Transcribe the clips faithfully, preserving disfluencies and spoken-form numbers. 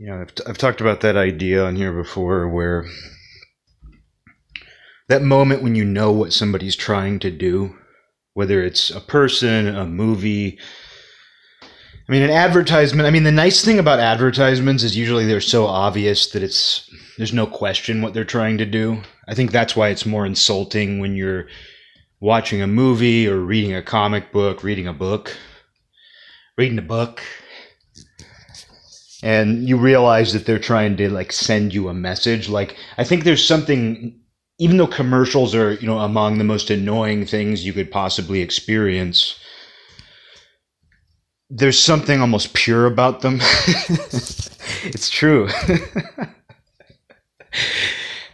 you know, I've, t- I've talked about that idea on here before, where that moment when you know what somebody's trying to do, whether it's a person, a movie, I mean, an advertisement. I mean, the nice thing about advertisements is usually they're so obvious that it's there's no question what they're trying to do. I think that's why it's more insulting when you're watching a movie or reading a comic book, reading a book, reading a book, and you realize that they're trying to like send you a message. Like, I think there's something, even though commercials are, you know, among the most annoying things you could possibly experience, there's something almost pure about them. It's true.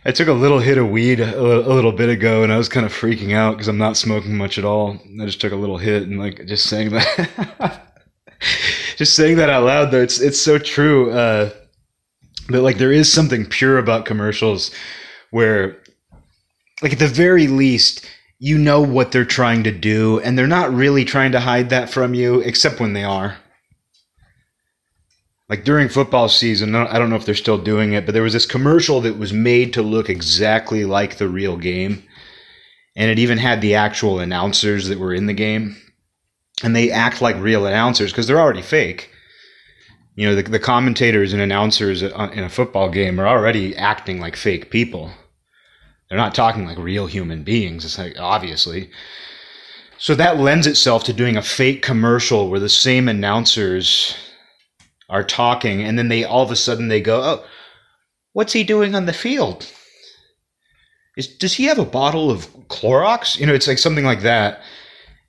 I took a little hit of weed a, a little bit ago, and I was kind of freaking out because I'm not smoking much at all. I just took a little hit, and like just saying that, just saying that out loud, though, it's it's so true. Uh, but like there is something pure about commercials, where like at the very least, you know what they're trying to do, and they're not really trying to hide that from you, except when they are. Like during football season, I don't know if they're still doing it, but there was this commercial that was made to look exactly like the real game. And it even had the actual announcers that were in the game. And they act like real announcers because they're already fake. You know, the, the commentators and announcers in a football game are already acting like fake people. They're not talking like real human beings, it's like, obviously. So that lends itself to doing a fake commercial where the same announcers are talking, and then they all of a sudden they go, oh, what's he doing on the field? Is, does he have a bottle of Clorox? You know, it's like something like that.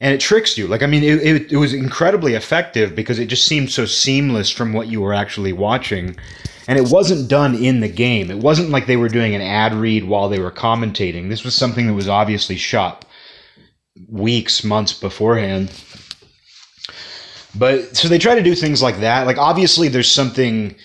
And it tricks you. Like, I mean, it, it, it was incredibly effective because it just seemed so seamless from what you were actually watching. And it wasn't done in the game. It wasn't like they were doing an ad read while they were commentating. This was something that was obviously shot weeks, months beforehand. But so they try to do things like that. Like, obviously, there's something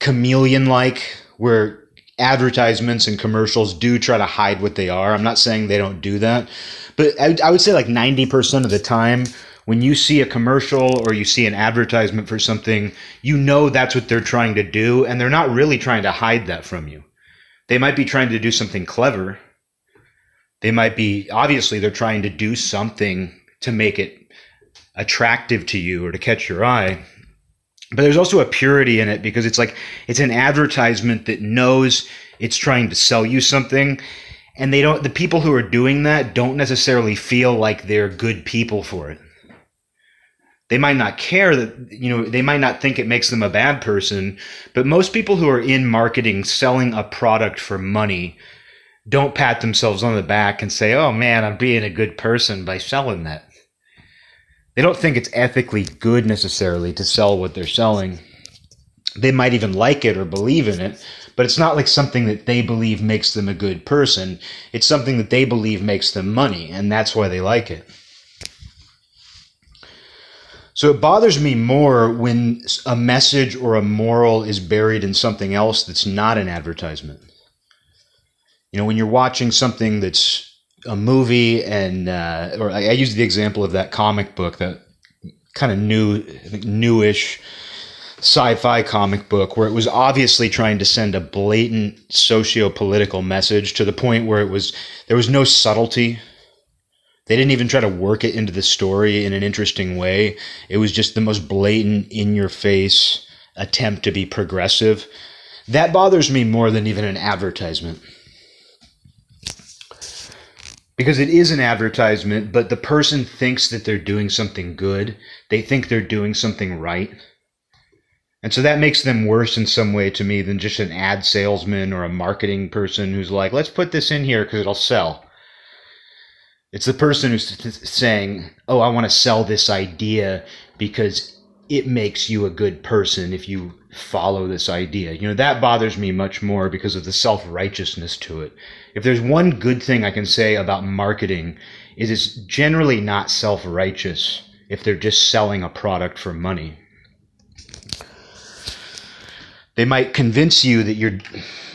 chameleon-like where advertisements and commercials do try to hide what they are. I'm not saying they don't do that. But I, I would say like ninety percent of the time, when you see a commercial or you see an advertisement for something, you know that's what they're trying to do, and they're not really trying to hide that from you. They might be trying to do something clever. They might be, obviously, they're trying to do something to make it attractive to you or to catch your eye. But there's also a purity in it because it's like, it's an advertisement that knows it's trying to sell you something. And they don't, the people who are doing that don't necessarily feel like they're good people for it. They might not care that, you know, they might not think it makes them a bad person, but most people who are in marketing selling a product for money don't pat themselves on the back and say, oh man, I'm being a good person by selling that. They don't think it's ethically good necessarily to sell what they're selling. They might even like it or believe in it, but it's not like something that they believe makes them a good person. It's something that they believe makes them money, and that's why they like it. So it bothers me more when a message or a moral is buried in something else that's not an advertisement. You know, when you're watching something that's a movie and, uh, or I, I used the example of that comic book, that kind of new, newish sci-fi comic book where it was obviously trying to send a blatant socio-political message to the point where it was, there was no subtlety. They didn't even try to work it into the story in an interesting way. It was just the most blatant, in-your-face attempt to be progressive. That bothers me more than even an advertisement. Because it is an advertisement, but the person thinks that they're doing something good. They think they're doing something right. And so that makes them worse in some way to me than just an ad salesman or a marketing person who's like, let's put this in here because it'll sell. It's the person who's th- saying, oh, I want to sell this idea because it makes you a good person if you follow this idea. You know, that bothers me much more because of the self-righteousness to it. If there's one good thing I can say about marketing, it is generally not self-righteous if they're just selling a product for money. They might convince you that you're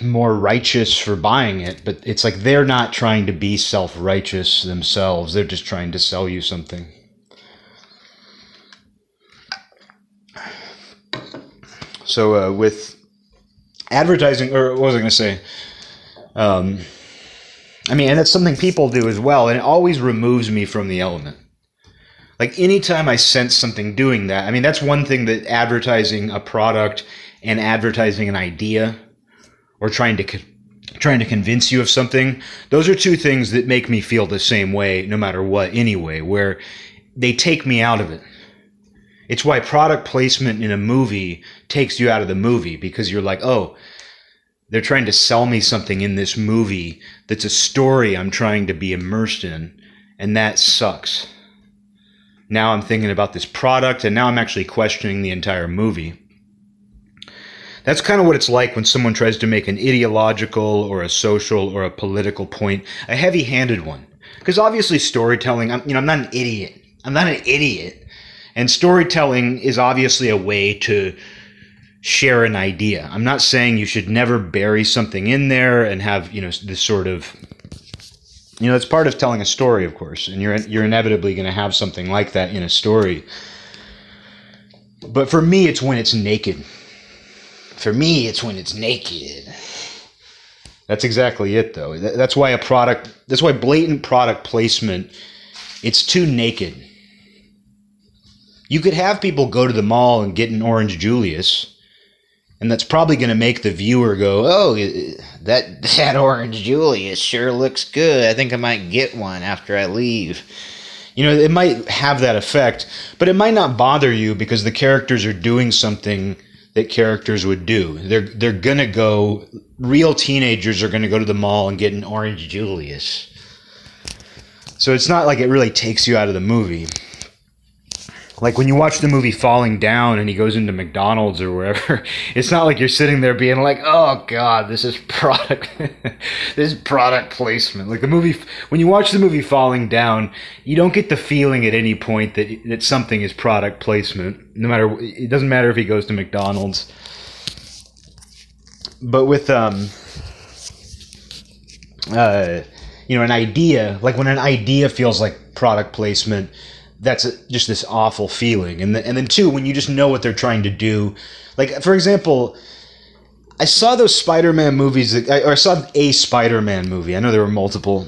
more righteous for buying it, but it's like they're not trying to be self-righteous themselves. They're just trying to sell you something. So uh, with advertising, or what was I going to say? Um, I mean, and that's something people do as well, and it always removes me from the element. Like, anytime I sense something doing that, I mean, that's one thing that advertising a product and advertising an idea or trying to co- trying to convince you of something, those are two things that make me feel the same way no matter what anyway, where they take me out of it. It's why product placement in a movie takes you out of the movie, because you're like, oh, they're trying to sell me something in this movie that's a story I'm trying to be immersed in, and that sucks. Now I'm thinking about this product, and now I'm actually questioning the entire movie. That's kind of what it's like when someone tries to make an ideological or a social or a political point, a heavy-handed one. Because obviously storytelling, I'm, you know, I'm not an idiot. I'm not an idiot. And storytelling is obviously a way to share an idea. I'm not saying you should never bury something in there and have, you know, this sort of, you know, it's part of telling a story, of course. And you're you're inevitably going to have something like that in a story. But for me, it's when it's naked. For me, it's when it's naked. That's exactly it, though. That's why a product, that's why blatant product placement, it's too naked. You could have people go to the mall and get an Orange Julius, and that's probably going to make the viewer go, oh, that that Orange Julius sure looks good. I think I might get one after I leave. You know, it might have that effect, but it might not bother you because the characters are doing something that characters would do. They're they're gonna go, real teenagers are gonna go to the mall and get an Orange Julius. So it's not like it really takes you out of the movie. Like when you watch the movie Falling Down and he goes into McDonald's or wherever, it's not like you're sitting there being like, oh God, this is product, this is product placement. Like the movie, when you watch the movie Falling Down, you don't get the feeling at any point that, that something is product placement. No matter, it doesn't matter if he goes to McDonald's. But with, um, uh, you know, an idea, like when an idea feels like product placement, that's just this awful feeling. And, the, and then, two, when you just know what they're trying to do. Like, for example, I saw those Spider-Man movies, that, or I saw a Spider-Man movie. I know there were multiple.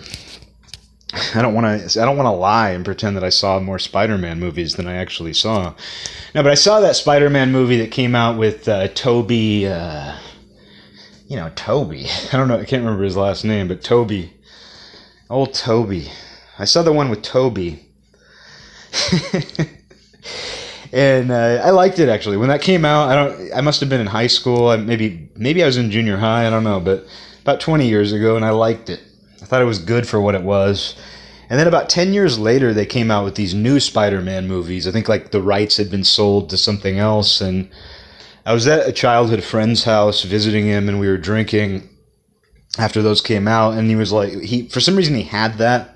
I don't want to I don't want to lie and pretend that I saw more Spider-Man movies than I actually saw. No, but I saw that Spider-Man movie that came out with uh, Toby, uh, you know, Toby. I don't know, I can't remember his last name, but Toby. Old Toby. I saw the one with Toby. and uh, I liked it, actually. When that came out, I don't. I must have been in high school. Maybe maybe I was in junior high. I don't know, but about twenty years ago, and I liked it. I thought it was good for what it was. And then about ten years later, they came out with these new Spider-Man movies. I think like the rights had been sold to something else. And I was at a childhood friend's house visiting him, and we were drinking after those came out. And he was like, he for some reason he had that.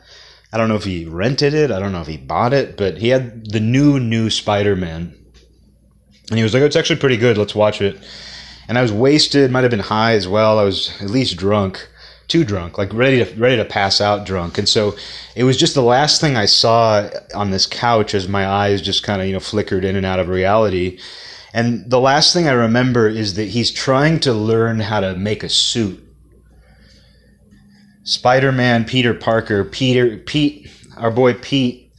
I don't know if he rented it. I don't know if he bought it, but he had the new, new Spider-Man. And he was like, oh, it's actually pretty good. Let's watch it. And I was wasted. Might have been high as well. I was at least drunk, too drunk, like ready to ready to pass out drunk. And so it was just the last thing I saw on this couch as my eyes just kind of, you know, flickered in and out of reality. And the last thing I remember is that he's trying to learn how to make a suit. Spider-Man, Peter Parker, Peter, Pete, our boy Pete,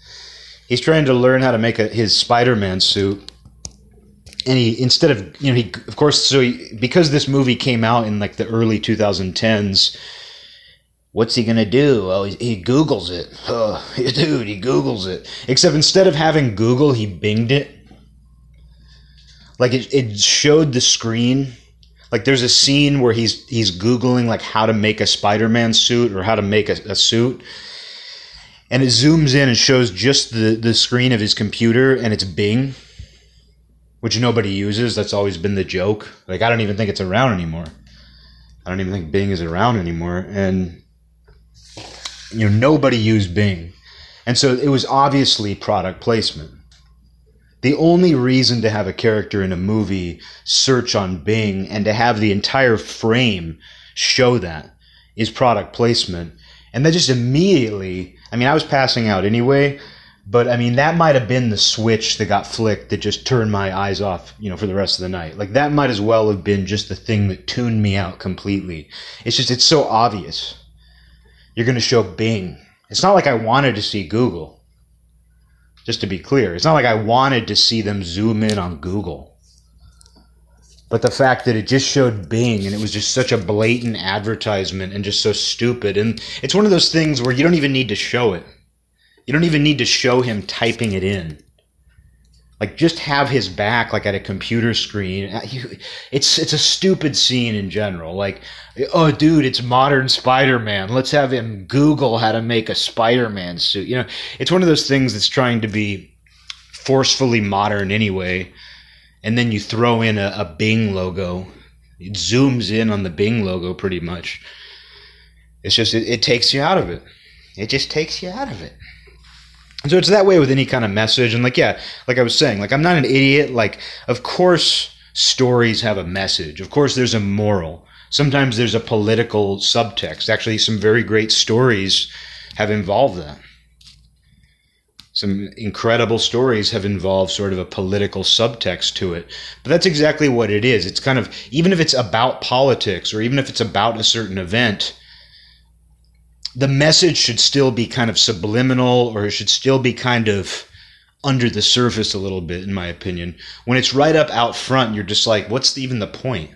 he's trying to learn how to make a, his Spider-Man suit. And he, instead of, you know, he, of course, so he, because this movie came out in like the early twenty tens, what's he going to do? Oh, he, he Googles it. Oh, dude, he Googles it. Except instead of having Google, he Binged it. Like it, it showed the screen. Like there's a scene where he's he's Googling like how to make a Spider-Man suit or how to make a, a suit. And it zooms in and shows just the, the screen of his computer, and it's Bing, which nobody uses. That's always been the joke. Like I don't even think it's around anymore. I don't even think Bing is around anymore. And you know, nobody used Bing. And so it was obviously product placement. The only reason to have a character in a movie search on Bing and to have the entire frame show that is product placement. And that just immediately, I mean, I was passing out anyway, But I mean, that might have been the switch that got flicked that just turned my eyes off, you know, for the rest of the night. Like, that might as well have been just the thing that tuned me out completely. It's just, it's so obvious. You're going to show Bing. It's not like I wanted to see Google. Just to be clear, it's not like I wanted to see them zoom in on Google. But the fact that it just showed Bing, and it was just such a blatant advertisement and just so stupid. And it's one of those things where you don't even need to show it. You don't even need to show him typing it in. Like, just have his back, like, at a computer screen. It's it's a stupid scene in general. Like, oh, dude, it's modern Spider-Man. Let's have him Google how to make a Spider-Man suit. You know, it's one of those things that's trying to be forcefully modern anyway. And then you throw in a, a Bing logo. It zooms in on the Bing logo pretty much. It's just, it, it takes you out of it. It just takes you out of it. And so it's that way with any kind of message. And like, yeah, like I was saying, like, I'm not an idiot. Like, of course stories have a message. Of course there's a moral. Sometimes there's a political subtext. Actually, some very great stories have involved that. Some incredible stories have involved sort of a political subtext to it. But that's exactly what it is. It's kind of, even if it's about politics or even if it's about a certain event, the message should still be kind of subliminal, or it should still be kind of under the surface a little bit, in my opinion. When it's right up out front, you're just like, what's even the point?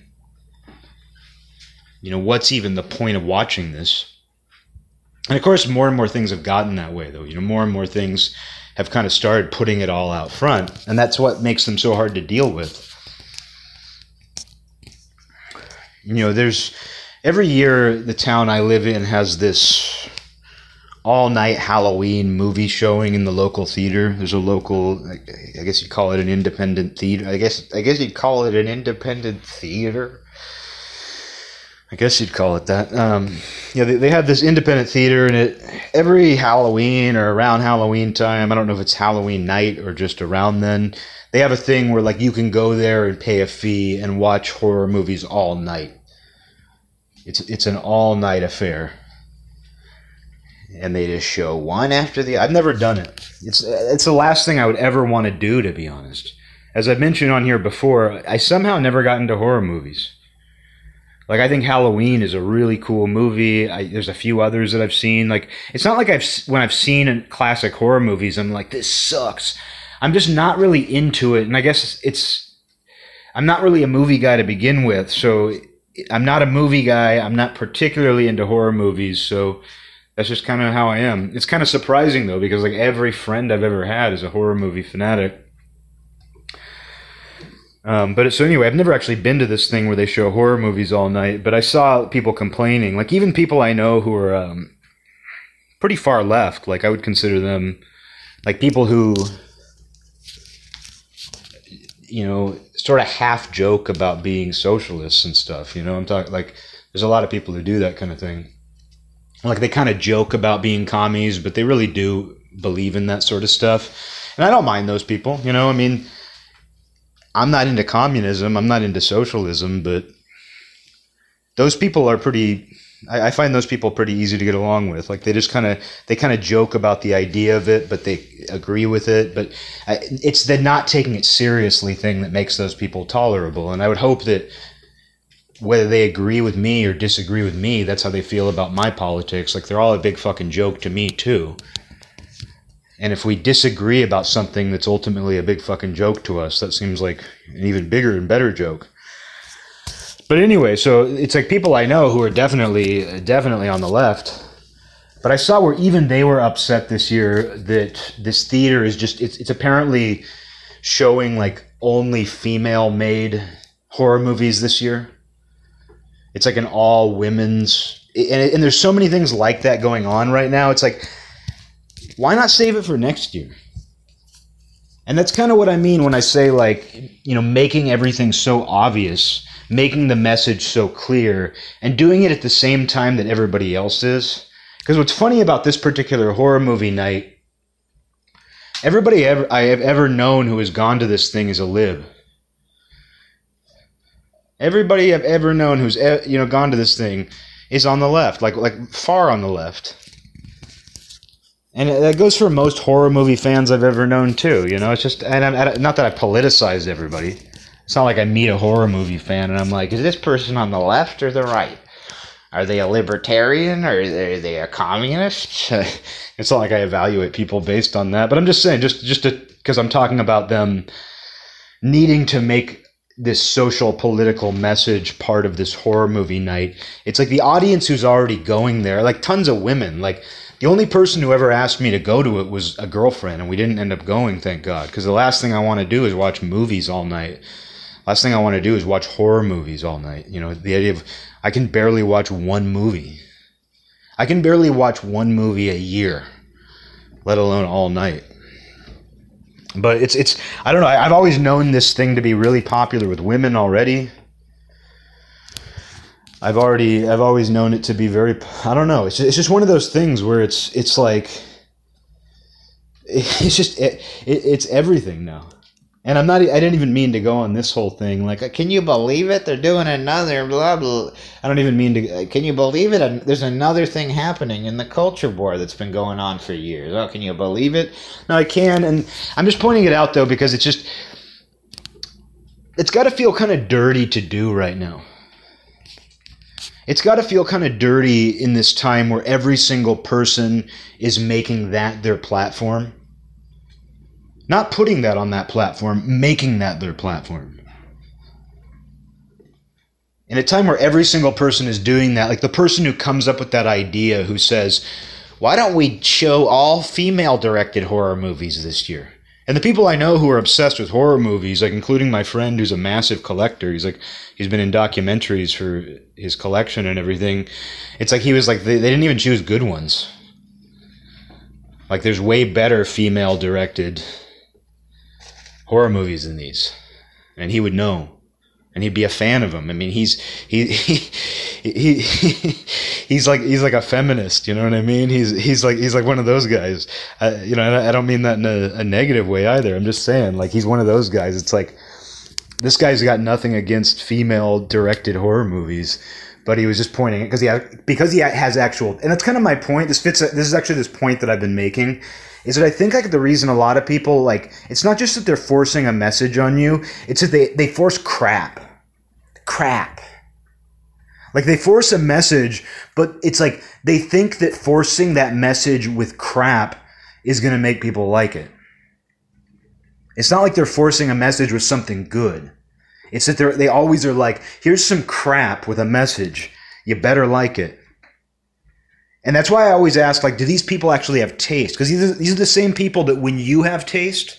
You know, what's even the point of watching this? And of course, more and more things have gotten that way, though. You know, more and more things have kind of started putting it all out front, and that's what makes them so hard to deal with. You know, there's... Every year, the town I live in has this all-night Halloween movie showing in the local theater. There's a local, I guess you'd call it an independent theater. I guess I guess you'd call it an independent theater. I guess you'd call it that. Um, yeah, they, they have this independent theater, and it every Halloween or around Halloween time, I don't know if it's Halloween night or just around then, they have a thing where, like, you can go there and pay a fee and watch horror movies all night. It's it's an all-night affair, and they just show one after the. I've never done it. It's it's the last thing I would ever want to do, to be honest. As I've mentioned on here before, I somehow never got into horror movies. Like, I think Halloween is a really cool movie. I, there's a few others that I've seen. Like, it's not like I've when I've seen classic horror movies, I'm like, this sucks. I'm just not really into it, and I guess it's I'm not really a movie guy to begin with, so. I'm not a movie guy. I'm not particularly into horror movies, so that's just kind of how I am. It's kind of surprising, though, because, like, every friend I've ever had is a horror movie fanatic. Um, but, so anyway, I've never actually been to this thing where they show horror movies all night, but I saw people complaining. Like, even people I know who are um, pretty far left, like, I would consider them, like, people who, you know, sort of half joke about being socialists and stuff. You know, I'm talking, like, there's a lot of people who do that kind of thing. Like, they kind of joke about being commies, but they really do believe in that sort of stuff. And I don't mind those people, you know, I mean, I'm not into communism, I'm not into socialism, but those people are pretty, I, I find those people pretty easy to get along with. Like, they just kind of, they kind of joke about the idea of it, but they agree with it. But I, it's the not taking it seriously thing that makes those people tolerable. And I would hope that whether they agree with me or disagree with me, that's how they feel about my politics. Like, they're all a big fucking joke to me too. And if we disagree about something that's ultimately a big fucking joke to us, that seems like an even bigger and better joke. But anyway, so it's like people I know who are definitely, definitely on the left. But I saw where even they were upset this year that this theater is just, it's, it's apparently showing, like, only female-made horror movies this year. It's like an all-women's, and, and there's so many things like that going on right now. It's like, why not save it for next year? And that's kind of what I mean when I say, like, you know, making everything so obvious, making the message so clear, and doing it at the same time that everybody else is. Because what's funny about this particular horror movie night, everybody ever, I have ever known who has gone to this thing is a lib. Everybody I've ever known who's, you know, gone to this thing is on the left, like like far on the left. And that goes for most horror movie fans I've ever known, too. You know, it's just, and I'm not that I politicize everybody. It's not like I meet a horror movie fan and I'm like, is this person on the left or the right? Are they a libertarian or are they a communist? It's not like I evaluate people based on that. But I'm just saying, just just because I'm talking about them needing to make this social political message part of this horror movie night. It's like the audience who's already going there, like tons of women, like the only person who ever asked me to go to it was a girlfriend, and we didn't end up going, thank God, because the last thing I want to do is watch movies all night. Last thing I want to do is watch horror movies all night. You know, the idea of I can barely watch one movie. I can barely watch one movie a year, let alone all night. But it's, it's I don't know, I've always known this thing to be really popular with women already. I've already, I've always known it to be very, I don't know. It's just, it's just one of those things where it's, it's like, it's just, it, it, it's everything now. And I'm not, I didn't even mean to go on this whole thing. Like, can you believe it? They're doing another blah, blah. I don't even mean to, can you believe it? There's another thing happening in the culture war that's been going on for years. Oh, can you believe it? No, I can. And I'm just pointing it out though, because it's just, it's got to feel kind of dirty to do right now. It's got to feel kind of dirty in this time where every single person is making that their platform. Not putting that on that platform, making that their platform. In a time where every single person is doing that, like the person who comes up with that idea who says, why don't we show all female-directed horror movies this year? And the people I know who are obsessed with horror movies, like including my friend who's a massive collector, he's like, he's been in documentaries for his collection and everything. It's like he was like, they, they didn't even choose good ones. Like there's way better female directed horror movies than these. And he would know. And he'd be a fan of them. I mean, he's he he, he he he's like he's like a feminist. You know what I mean? He's he's like he's like one of those guys. Uh, you know, and I don't mean that in a, a negative way either. I'm just saying, like he's one of those guys. It's like this guy's got nothing against female-directed horror movies, but he was just pointing it because he had, because he has actual. And that's kind of my point. This fits. This is actually this point that I've been making. Is that I think like the reason a lot of people like it's not just that they're forcing a message on you, it's that they, they force crap. Crap. Like they force a message, but it's like they think that forcing that message with crap is gonna make people like it. It's not like they're forcing a message with something good. It's that they're they always are like, here's some crap with a message. You better like it. And that's why I always ask, like, do these people actually have taste? Because these, these are the same people that when you have taste,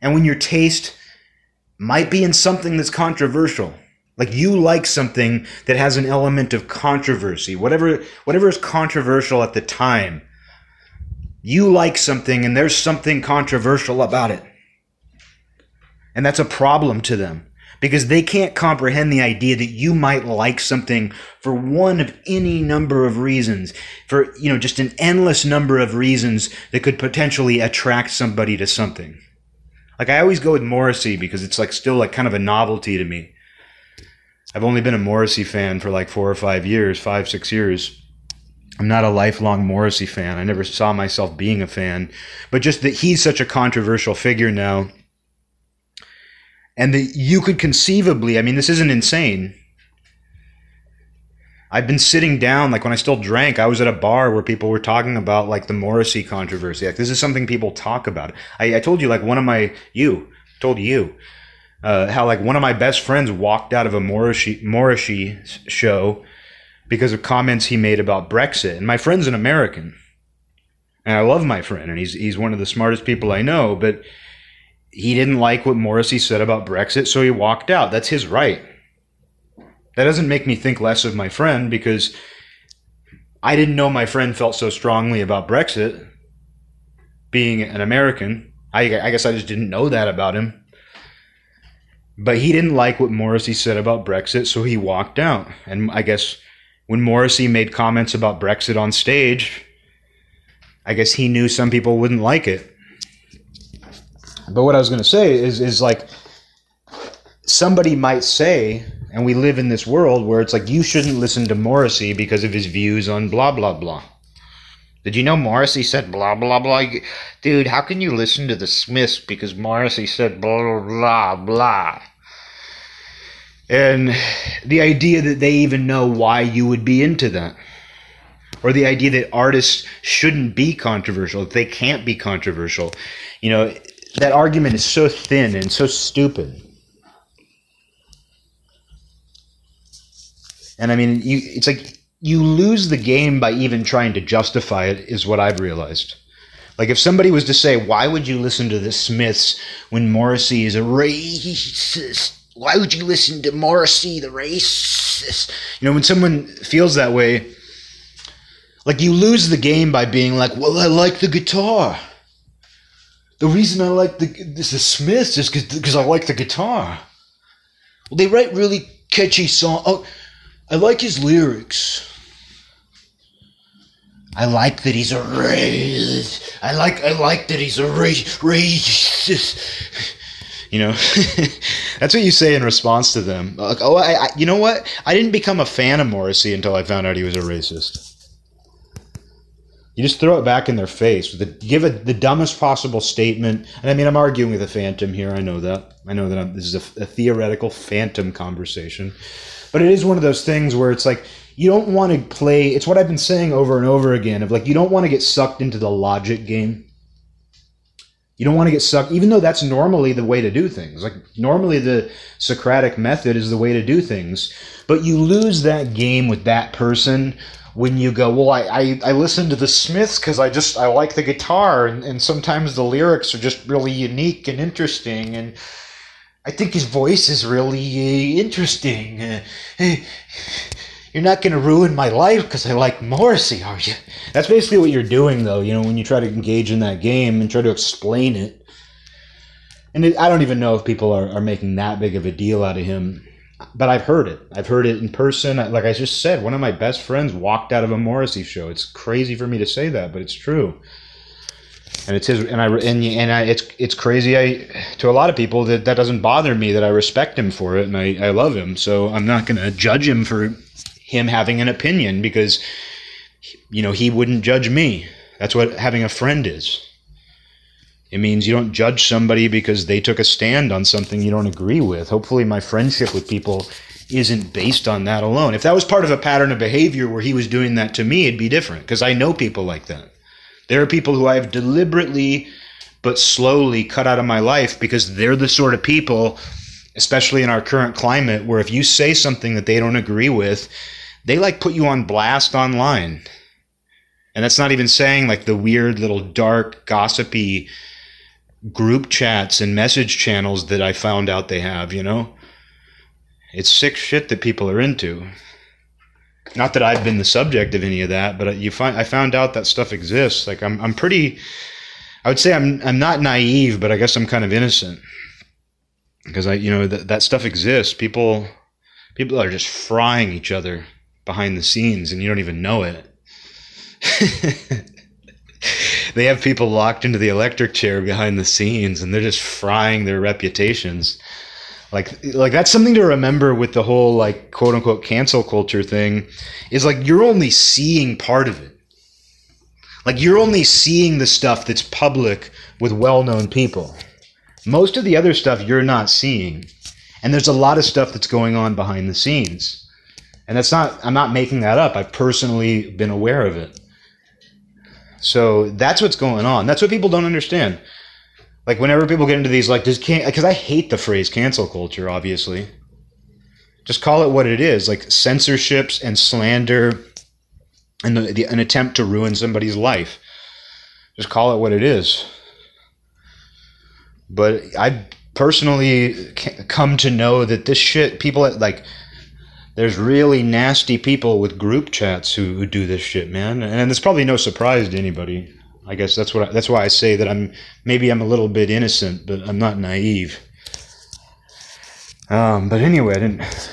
and when your taste might be in something that's controversial, like you like something that has an element of controversy, whatever whatever is controversial at the time, you like something and there's something controversial about it. And that's a problem to them. Because they can't comprehend the idea that you might like something for one of any number of reasons, for, you know, just an endless number of reasons that could potentially attract somebody to something. Like I always go with Morrissey because it's like still like kind of a novelty to me. I've only been a Morrissey fan for like four or five years, five, six years. I'm not a lifelong Morrissey fan. I never saw myself being a fan, but just that he's such a controversial figure now. And that you could conceivably, I mean, this isn't insane. I've been sitting down, like when I still drank, I was at a bar where people were talking about like the Morrissey controversy. Like this is something people talk about. I, I told you like one of my, you, told you, uh, how like one of my best friends walked out of a Morrissey, Morrissey show because of comments he made about Brexit. And my friend's an American. And I love my friend. And he's he's one of the smartest people I know, but he didn't like what Morrissey said about Brexit, so he walked out. That's his right. That doesn't make me think less of my friend because I didn't know my friend felt so strongly about Brexit being an American. I, I guess I just didn't know that about him. But he didn't like what Morrissey said about Brexit, so he walked out. And I guess when Morrissey made comments about Brexit on stage, I guess he knew some people wouldn't like it. But what I was going to say is, is like somebody might say, and we live in this world where it's like you shouldn't listen to Morrissey because of his views on blah, blah, blah. Did you know Morrissey said blah, blah, blah? Dude, how can you listen to the Smiths because Morrissey said blah, blah, blah? And the idea that they even know why you would be into that. Or the idea that artists shouldn't be controversial, they can't be controversial. You know, that argument is so thin and so stupid. And I mean, you, it's like you lose the game by even trying to justify it, is what I've realized. Like if somebody was to say, why would you listen to the Smiths when Morrissey is a racist? Why would you listen to Morrissey, the racist? You know, when someone feels that way, like you lose the game by being like, well, I like the guitar. The reason I like the, the Smiths is because I like the guitar. Well, they write really catchy songs. Oh, I like his lyrics. I like that he's a racist. I like, I like that he's a racist. You know, that's what you say in response to them. Like, oh, I, I, you know what? I didn't become a fan of Morrissey until I found out he was a racist. You just throw it back in their face. The, give it the dumbest possible statement. And I mean, I'm arguing with a phantom here. I know that. I know that I'm, this is a, a theoretical phantom conversation. But it is one of those things where it's like, you don't want to play. It's what I've been saying over and over again of like, you don't want to get sucked into the logic game. You don't want to get sucked, even though that's normally the way to do things. Like normally the Socratic method is the way to do things. But you lose that game with that person when you go, well, I, I, I listen to the Smiths because I just, I like the guitar, and, and sometimes the lyrics are just really unique and interesting, and I think his voice is really uh, interesting. Uh, hey, you're not going to ruin my life because I like Morrissey, are you? That's basically what you're doing, though, you know, when you try to engage in that game and try to explain it. And it, I don't even know if people are, are making that big of a deal out of him. But I've heard it. I've heard it in person. Like I just said, one of my best friends walked out of a Morrissey show. It's crazy for me to say that, but it's true. And it's his. And I. And, and I. It's it's crazy. I to a lot of people that that doesn't bother me. That I respect him for it, and I, I love him. So I'm not going to judge him for him having an opinion because, you know, he wouldn't judge me. That's what having a friend is. It means you don't judge somebody because they took a stand on something you don't agree with. Hopefully my friendship with people isn't based on that alone. If that was part of a pattern of behavior where he was doing that to me, it'd be different because I know people like that. There are people who I've deliberately but slowly cut out of my life because they're the sort of people, especially in our current climate, where if you say something that they don't agree with, they like put you on blast online. And that's not even saying like the weird little dark gossipy group chats and message channels that I found out they have, you know? It's sick shit that people are into. Not that I've been the subject of any of that, but you find I found out that stuff exists. Like I'm I'm pretty I would say I'm I'm not naive, but I guess I'm kind of innocent. Because I, you know, that that stuff exists. People people are just frying each other behind the scenes and you don't even know it. They have people locked into the electric chair behind the scenes and they're just frying their reputations. Like, like that's something to remember with the whole like quote unquote cancel culture thing is like, you're only seeing part of it. Like you're only seeing the stuff that's public with well-known people. Most of the other stuff you're not seeing. And there's a lot of stuff that's going on behind the scenes. And that's not, I'm not making that up. I've personally been aware of it. So that's what's going on. That's what people don't understand. Like whenever people get into these, like, does can't, because I hate the phrase cancel culture, obviously. Just call it what it is, like censorships and slander and the, the, an attempt to ruin somebody's life. Just call it what it is. But I personally come to know that this shit, people like, there's really nasty people with group chats who, who do this shit, man. And it's probably no surprise to anybody. I guess that's what I, that's why I say that I'm maybe I'm a little bit innocent, but I'm not naive. Um, but anyway, I didn't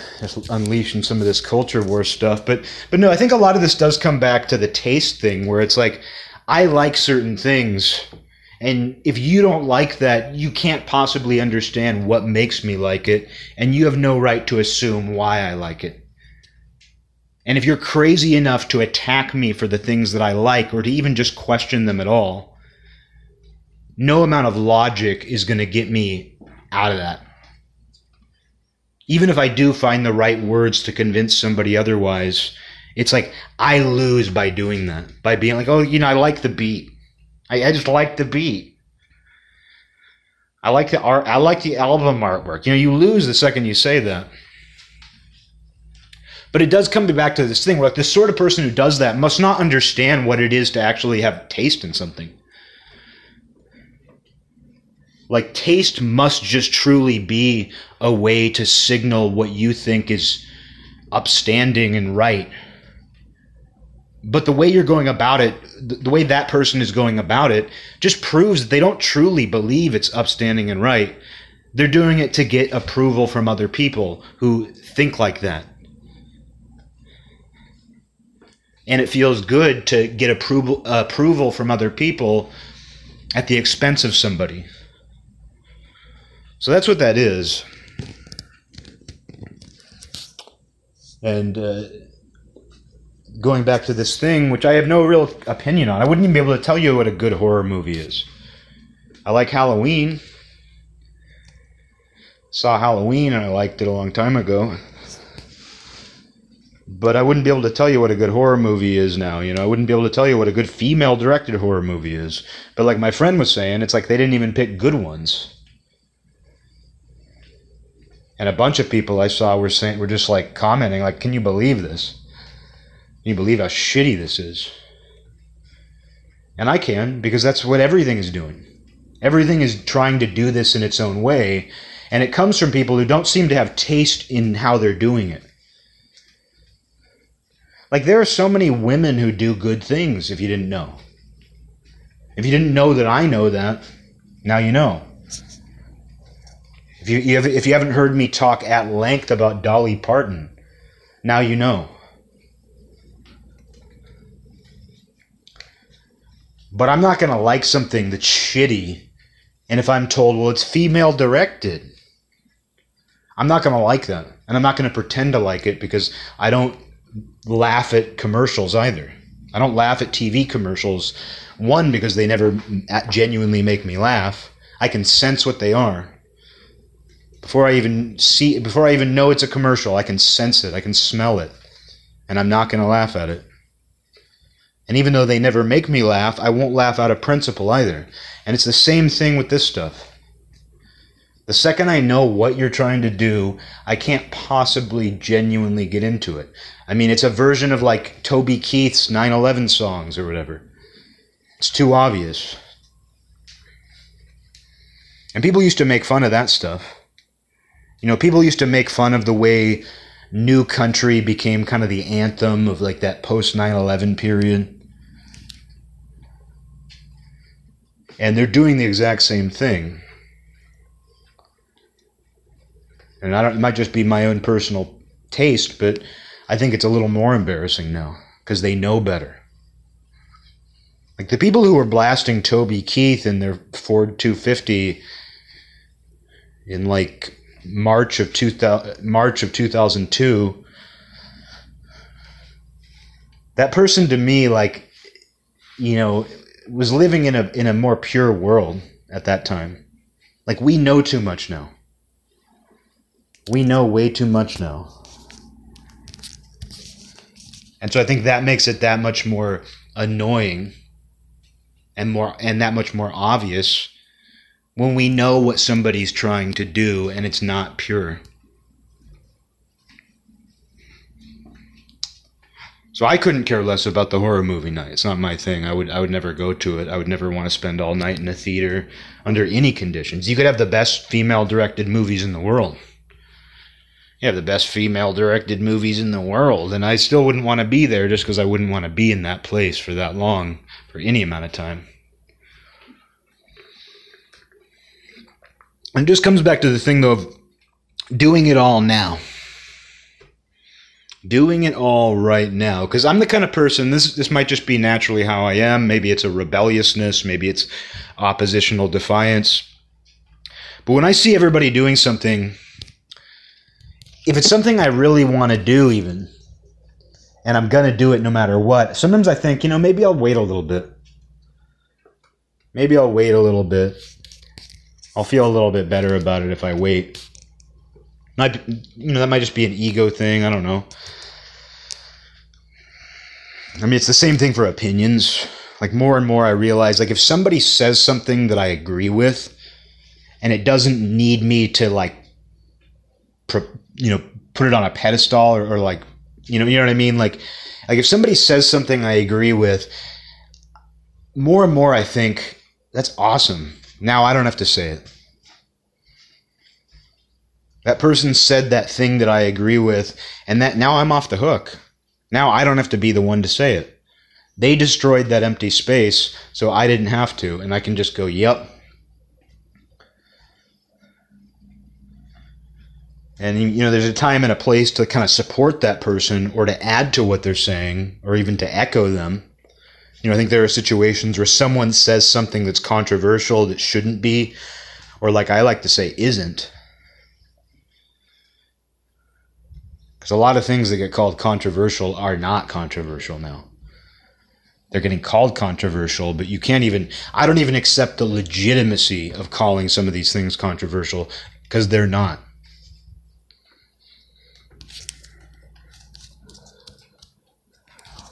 unleash in some of this culture war stuff. But but no, I think a lot of this does come back to the taste thing, where it's like I like certain things, and if you don't like that, you can't possibly understand what makes me like it, and you have no right to assume why I like it. And if you're crazy enough to attack me for the things that I like, or to even just question them at all, no amount of logic is going to get me out of that. Even if I do find the right words to convince somebody otherwise, it's like I lose by doing that, by being like, oh, you know, I like the beat. I, I just like the beat. I like the art. I like the album artwork. You know, you lose the second you say that. But it does come back to this thing where, like, the sort of person who does that must not understand what it is to actually have taste in something. Like, taste must just truly be a way to signal what you think is upstanding and right. But the way you're going about it, the way that person is going about it, just proves that they don't truly believe it's upstanding and right. They're doing it to get approval from other people who think like that. And it feels good to get approval approval from other people at the expense of somebody. So that's what that is. And uh, going back to this thing, which I have no real opinion on, I wouldn't even be able to tell you what a good horror movie is. I like Halloween. Saw Halloween and I liked it a long time ago. But I wouldn't be able to tell you what a good horror movie is now, you know. I wouldn't be able to tell you what a good female-directed horror movie is. But like my friend was saying, it's like they didn't even pick good ones. And a bunch of people I saw were saying, were just like commenting, like, can you believe this? Can you believe how shitty this is? And I can, because that's what everything is doing. Everything is trying to do this in its own way, and it comes from people who don't seem to have taste in how they're doing it. Like, there are so many women who do good things, if you didn't know. If you didn't know that I know that, now you know. If you, you have, if you haven't heard me talk at length about Dolly Parton, now you know. But I'm not going to like something that's shitty, and if I'm told, well, it's female-directed, I'm not going to like that. And I'm not going to pretend to like it, because I don't laugh at commercials either. I don't laugh at T V commercials, one, because they never genuinely make me laugh. I can sense what they are. Before I even see, before I even know it's a commercial, I can sense it, I can smell it, and I'm not going to laugh at it. And even though they never make me laugh, I won't laugh out of principle either. And it's the same thing with this stuff. The second I know what you're trying to do, I can't possibly genuinely get into it. I mean, it's a version of like Toby Keith's nine eleven songs or whatever. It's too obvious. And people used to make fun of that stuff. You know, people used to make fun of the way New Country became kind of the anthem of like that post nine eleven period. And they're doing the exact same thing. And I don't, it might just be my own personal taste, but I think it's a little more embarrassing now because they know better. Like the people who were blasting Toby Keith in their Ford two fifty in like March of two thousand, March of two thousand two. That person to me, like, you know, was living in a in a more pure world at that time. Like we know too much now. We know way too much now. And so I think that makes it that much more annoying and more and that much more obvious when we know what somebody's trying to do and it's not pure. So I couldn't care less about the horror movie night. It's not my thing. I would I would never go to it. I would never want to spend all night in a theater under any conditions. You could have the best female-directed movies in the world. You have the best female-directed movies in the world, and I still wouldn't want to be there just because I wouldn't want to be in that place for that long, for any amount of time. And it just comes back to the thing, though, of doing it all now. Doing it all right now. Because I'm the kind of person, this this might just be naturally how I am. Maybe it's a rebelliousness. Maybe it's oppositional defiance. But when I see everybody doing something, if it's something I really want to do even, and I'm going to do it no matter what. Sometimes I think, you know, maybe I'll wait a little bit. Maybe I'll wait a little bit. I'll feel a little bit better about it if I wait. Might, you know, that might just be an ego thing. I don't know. I mean, it's the same thing for opinions. Like, more and more I realize, like, if somebody says something that I agree with and it doesn't need me to, like, pr- you know, put it on a pedestal or, or like, you know, you know what I mean? Like, like if somebody says something I agree with, more and more I think, that's awesome. Now I don't have to say it. That person said that thing that I agree with, and that now I'm off the hook. Now I don't have to be the one to say it. They destroyed that empty space, so I didn't have to, and I can just go, yep. And, you know, there's a time and a place to kind of support that person or to add to what they're saying or even to echo them. You know, I think there are situations where someone says something that's controversial that shouldn't be, or like I like to say, isn't. Because a lot of things that get called controversial are not controversial now. They're getting called controversial, but you can't even, I don't even accept the legitimacy of calling some of these things controversial because they're not.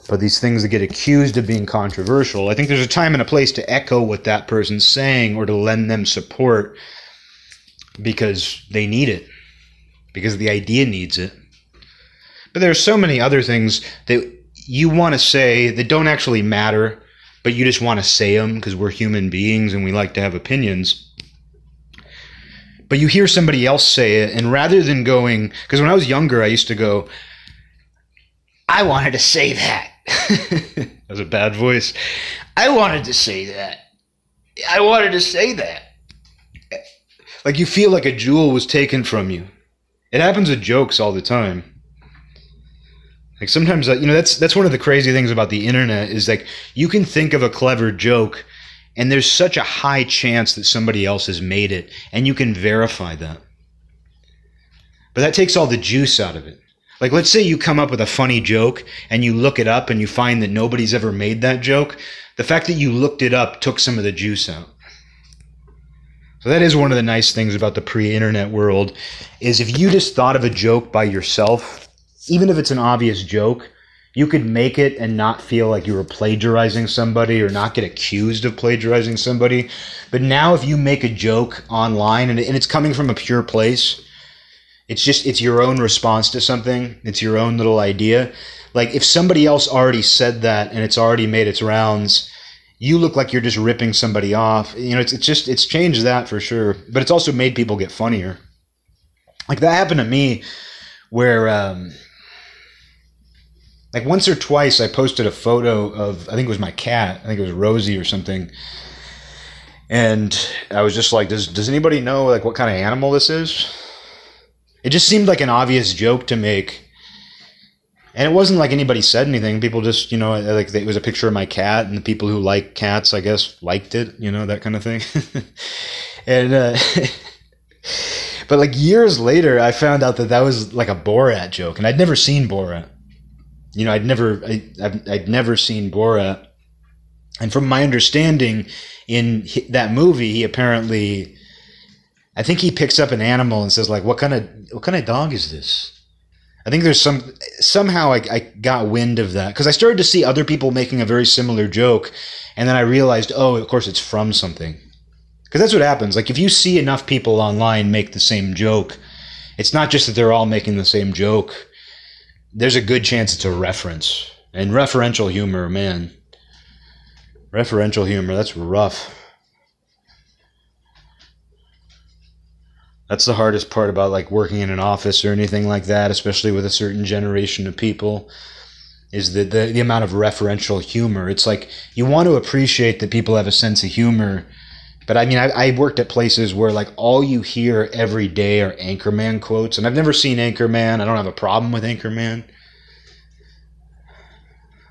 But these things that get accused of being controversial, I think there's a time and a place to echo what that person's saying or to lend them support because they need it, because the idea needs it. But there are so many other things that you want to say that don't actually matter, but you just want to say them because we're human beings and we like to have opinions. But you hear somebody else say it, and rather than going, because when I was younger, I used to go, I wanted to say that. That was a bad voice. I wanted to say that. I wanted to say that. Like, you feel like a jewel was taken from you. It happens with jokes all the time. Like, sometimes, you know, that's that's one of the crazy things about the internet is, like, you can think of a clever joke, and there's such a high chance that somebody else has made it, and you can verify that. But that takes all the juice out of it. Like, let's say you come up with a funny joke and you look it up and you find that nobody's ever made that joke. The fact that you looked it up took some of the juice out. So that is one of the nice things about the pre-internet world is if you just thought of a joke by yourself, even if it's an obvious joke, you could make it and not feel like you were plagiarizing somebody or not get accused of plagiarizing somebody. But now if you make a joke online and it's coming from a pure place, it's just, it's your own response to something. It's your own little idea. Like, if somebody else already said that and it's already made its rounds, you look like you're just ripping somebody off. You know, it's, it's just, it's changed that for sure. But it's also made people get funnier. Like, that happened to me where, um, like, once or twice I posted a photo of, I think it was my cat. I think it was Rosie or something. And I was just like, does, does anybody know, like, what kind of animal this is? It just seemed like an obvious joke to make. And it wasn't like anybody said anything. People just, you know, like, it was a picture of my cat, and the people who like cats, I guess, liked it, you know, that kind of thing. and, uh, but like years later, I found out that that was like a Borat joke, and I'd never seen Borat. You know, I'd never, I, I'd, I'd never seen Borat. And from my understanding, in that movie, he apparently, I think he picks up an animal and says, like, what kind of what kind of dog is this? I think there's some somehow I, I got wind of that because I started to see other people making a very similar joke, and then I realized, oh, of course, it's from something. Because that's what happens. Like, if you see enough people online make the same joke, it's not just that they're all making the same joke. There's a good chance it's a reference. And referential humor, man. Referential humor, that's rough. That's the hardest part about, like, working in an office or anything like that, especially with a certain generation of people, is the, the, the amount of referential humor. It's like, you want to appreciate that people have a sense of humor, but I mean, I, I worked at places where, like, all you hear every day are Anchorman quotes, and I've never seen Anchorman. I don't have a problem with Anchorman.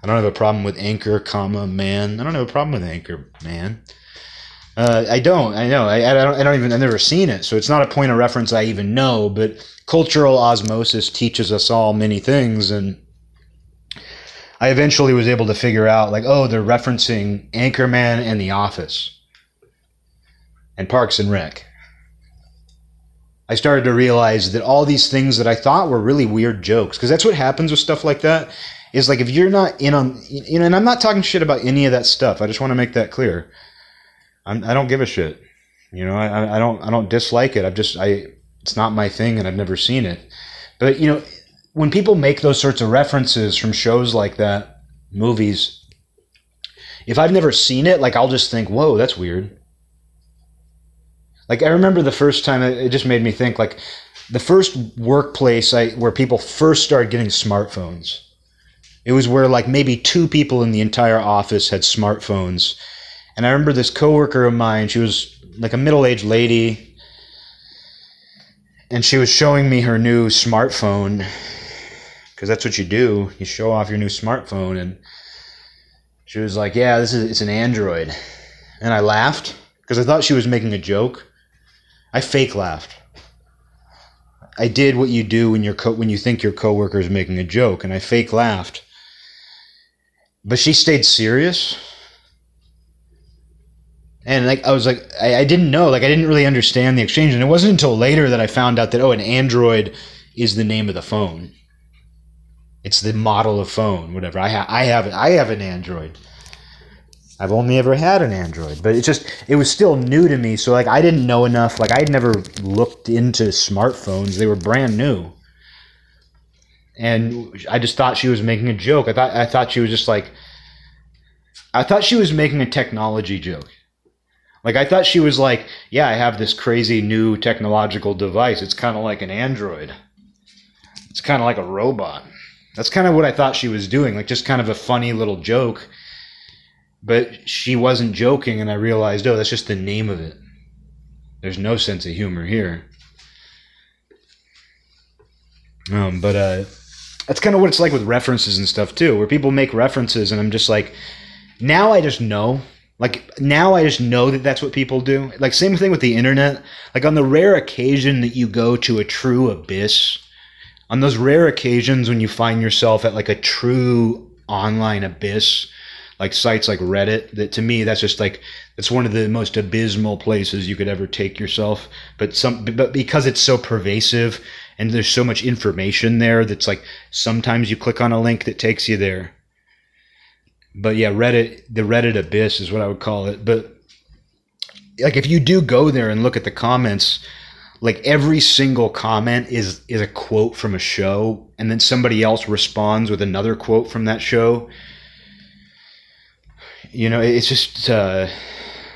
I don't have a problem with anchor, comma, man. I don't have a problem with Anchorman. Uh, I don't, I know, I, I don't, I don't even, I've never seen it, so it's not a point of reference I even know, but cultural osmosis teaches us all many things, and I eventually was able to figure out, like, oh, they're referencing Anchorman and The Office and Parks and Rec. I started to realize that all these things that I thought were really weird jokes, because that's what happens with stuff like that, is like if you're not in on, you know, and I'm not talking shit about any of that stuff. I just want to make that clear. I'm, I don't give a shit. You know, I, I don't, I don't dislike it. I've just, I, it's not my thing and I've never seen it. But, you know, when people make those sorts of references from shows like that, movies, if I've never seen it, like I'll just think, whoa, that's weird. Like, I remember the first time, it just made me think, like, the first workplace I, where people first started getting smartphones, it was where, like, maybe two people in the entire office had smartphones. And I remember this coworker of mine, she was, like, a middle-aged lady, and she was showing me her new smartphone, because that's what you do, you show off your new smartphone, and she was like, yeah, this is, it's an Android. And I laughed, because I thought she was making a joke. I fake laughed. I did what you do when, your co- when you think your coworker is making a joke, and I fake laughed. But she stayed serious. And like I was like, I, I didn't know. Like I didn't really understand the exchange. And it wasn't until later that I found out that, oh, an Android is the name of the phone. It's the model of phone, whatever. I, ha- I, have, I have an Android. I've only ever had an Android, but it just, it was still new to me. So like, I didn't know enough. Like I'd never looked into smartphones. They were brand new. And I just thought she was making a joke. I thought, I thought she was just like, I thought she was making a technology joke. Like I thought she was like, yeah, I have this crazy new technological device. It's kind of like an Android. It's kind of like a robot. That's kind of what I thought she was doing. Like just kind of a funny little joke. But she wasn't joking, and I realized, oh, that's just the name of it. There's no sense of humor here. Um, but uh, that's kind of what it's like with references and stuff, too, where people make references, and I'm just like, now I just know. Like, now I just know that that's what people do. Like, same thing with the internet. Like, on the rare occasion that you go to a true abyss, on those rare occasions when you find yourself at, like, a true online abyss, like sites like Reddit, that to me, that's just like, it's one of the most abysmal places you could ever take yourself. But some, but because it's so pervasive and there's so much information there, that's like, sometimes you click on a link that takes you there. But yeah, Reddit, the Reddit abyss is what I would call it. But like, if you do go there and look at the comments, like every single comment is, is a quote from a show. And then somebody else responds with another quote from that show. You know, it's just, uh,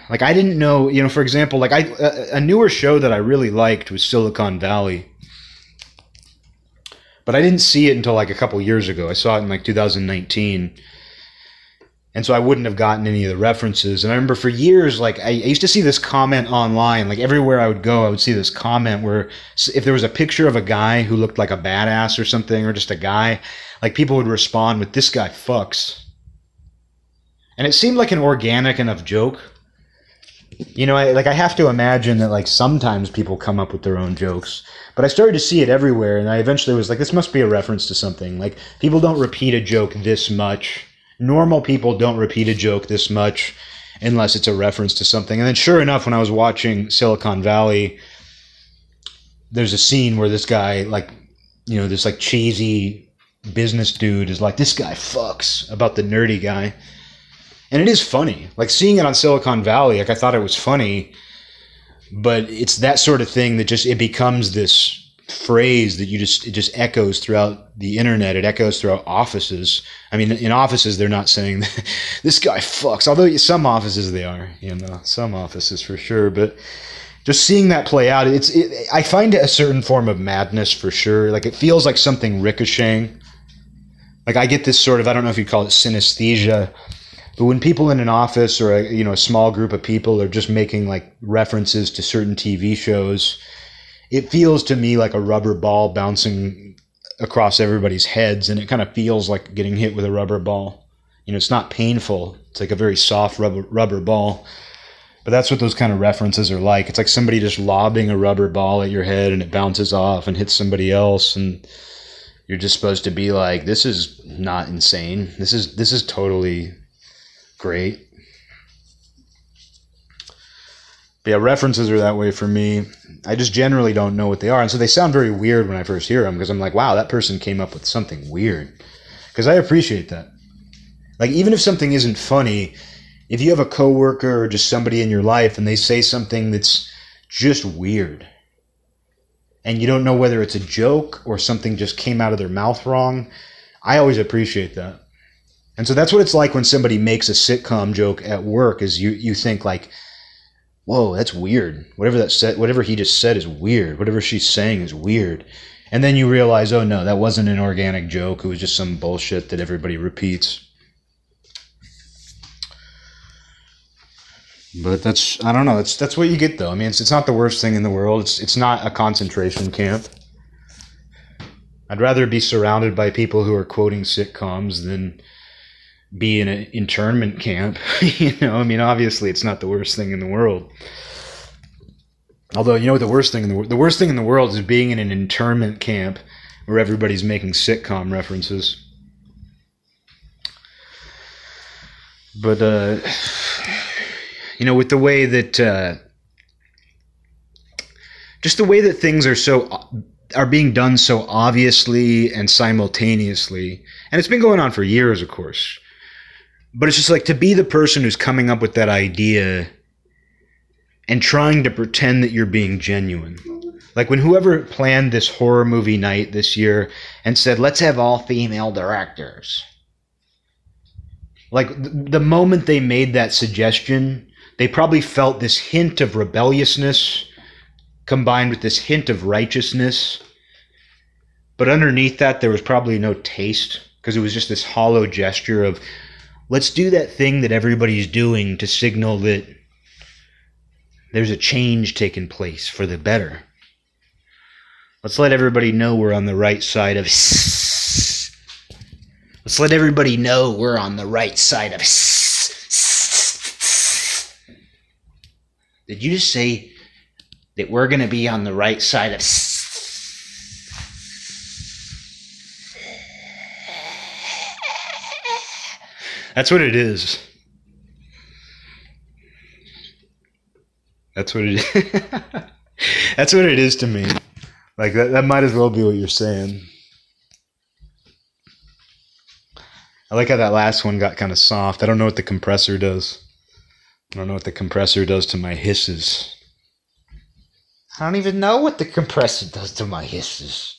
like, I didn't know, you know, for example, like, I, a, a newer show that I really liked was Silicon Valley. But I didn't see it until, like, a couple years ago. I saw it in, like, two thousand nineteen. And so I wouldn't have gotten any of the references. And I remember for years, like, I, I used to see this comment online. Like, everywhere I would go, I would see this comment where if there was a picture of a guy who looked like a badass or something, or just a guy, like, people would respond with, "This guy fucks." And it seemed like an organic enough joke. You know, I, like I have to imagine that like sometimes people come up with their own jokes. But I started to see it everywhere, and I eventually was like, this must be a reference to something. Like, people don't repeat a joke this much. Normal people don't repeat a joke this much unless it's a reference to something. And then sure enough, when I was watching Silicon Valley, there's a scene where this guy, like, you know, this like cheesy business dude is like, "This guy fucks," about the nerdy guy. And it is funny. Like, seeing it on Silicon Valley, like, I thought it was funny, but it's that sort of thing that just, it becomes this phrase that you just, it just echoes throughout the internet. It echoes throughout offices. I mean, in offices, they're not saying, "This guy fucks," although some offices they are, you know, some offices for sure. But just seeing that play out, it's, it, I find it a certain form of madness for sure. Like, it feels like something ricocheting. Like, I get this sort of, I don't know if you'd call it synesthesia, but when people in an office or a, you know, a small group of people are just making like references to certain T V shows, it feels to me like a rubber ball bouncing across everybody's heads, and it kind of feels like getting hit with a rubber ball. You know, it's not painful. It's like a very soft rubber rubber ball. But that's what those kind of references are like. It's like somebody just lobbing a rubber ball at your head, and it bounces off and hits somebody else, and you're just supposed to be like, this is not insane. This is this is totally great. But yeah, references are that way for me. I just generally don't know what they are. And so they sound very weird when I first hear them, because I'm like, wow, that person came up with something weird. Because I appreciate that. Like, even if something isn't funny, if you have a coworker or just somebody in your life and they say something that's just weird, and you don't know whether it's a joke or something just came out of their mouth wrong, I always appreciate that. And so that's what it's like when somebody makes a sitcom joke at work, is you, you think like, whoa, that's weird. Whatever that said, whatever he just said is weird. Whatever she's saying is weird. And then you realize, oh no, that wasn't an organic joke. It was just some bullshit that everybody repeats. But that's, I don't know, that's that's what you get though. I mean, it's it's not the worst thing in the world. It's it's not a concentration camp. I'd rather be surrounded by people who are quoting sitcoms than be in an internment camp. You know, I mean, obviously it's not the worst thing in the world. Although, you know what the worst thing in the world, the worst thing in the world is being in an internment camp where everybody's making sitcom references. But uh you know, with the way that uh just the way that things are so are being done so obviously and simultaneously, and it's been going on for years, of course, but it's just like, to be the person who's coming up with that idea and trying to pretend that you're being genuine. Like when whoever planned this horror movie night this year and said, let's have all female directors. Like th- the moment they made that suggestion, they probably felt this hint of rebelliousness combined with this hint of righteousness. But underneath that, there was probably no taste, because it was just this hollow gesture of, let's do that thing that everybody's doing to signal that there's a change taking place for the better. Let's let everybody know we're on the right side of... Let's let everybody know we're on the right side of... Did you just say that we're going to be on the right side of... That's what it is. That's what it is. That's what it is to me. Like, that, that might as well be what you're saying. I like how that last one got kind of soft. I don't know what the compressor does. I don't know what the compressor does to my hisses. I don't even know what the compressor does to my hisses.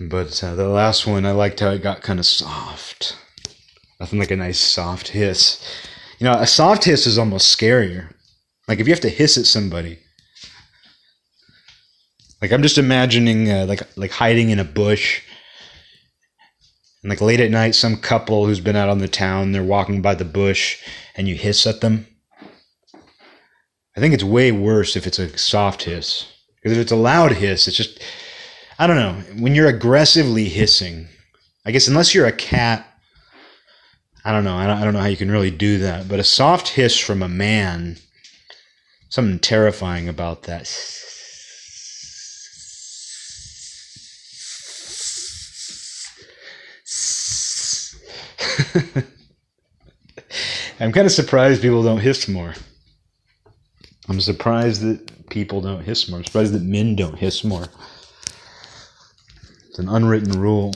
But uh, the last one, I liked how it got kind of soft. Nothing like a nice soft hiss. You know, a soft hiss is almost scarier. Like if you have to hiss at somebody. Like I'm just imagining uh, like like hiding in a bush. And like late at night, some couple who's been out on the town, they're walking by the bush and you hiss at them. I think it's way worse if it's a soft hiss. Because if it's a loud hiss, it's just... I don't know. When you're aggressively hissing, I guess unless you're a cat, I don't know. I don't, I don't know how you can really do that. But a soft hiss from a man, something terrifying about that. I'm kind of surprised people don't hiss more. I'm surprised that people don't hiss more. I'm surprised that men don't hiss more. It's an unwritten rule.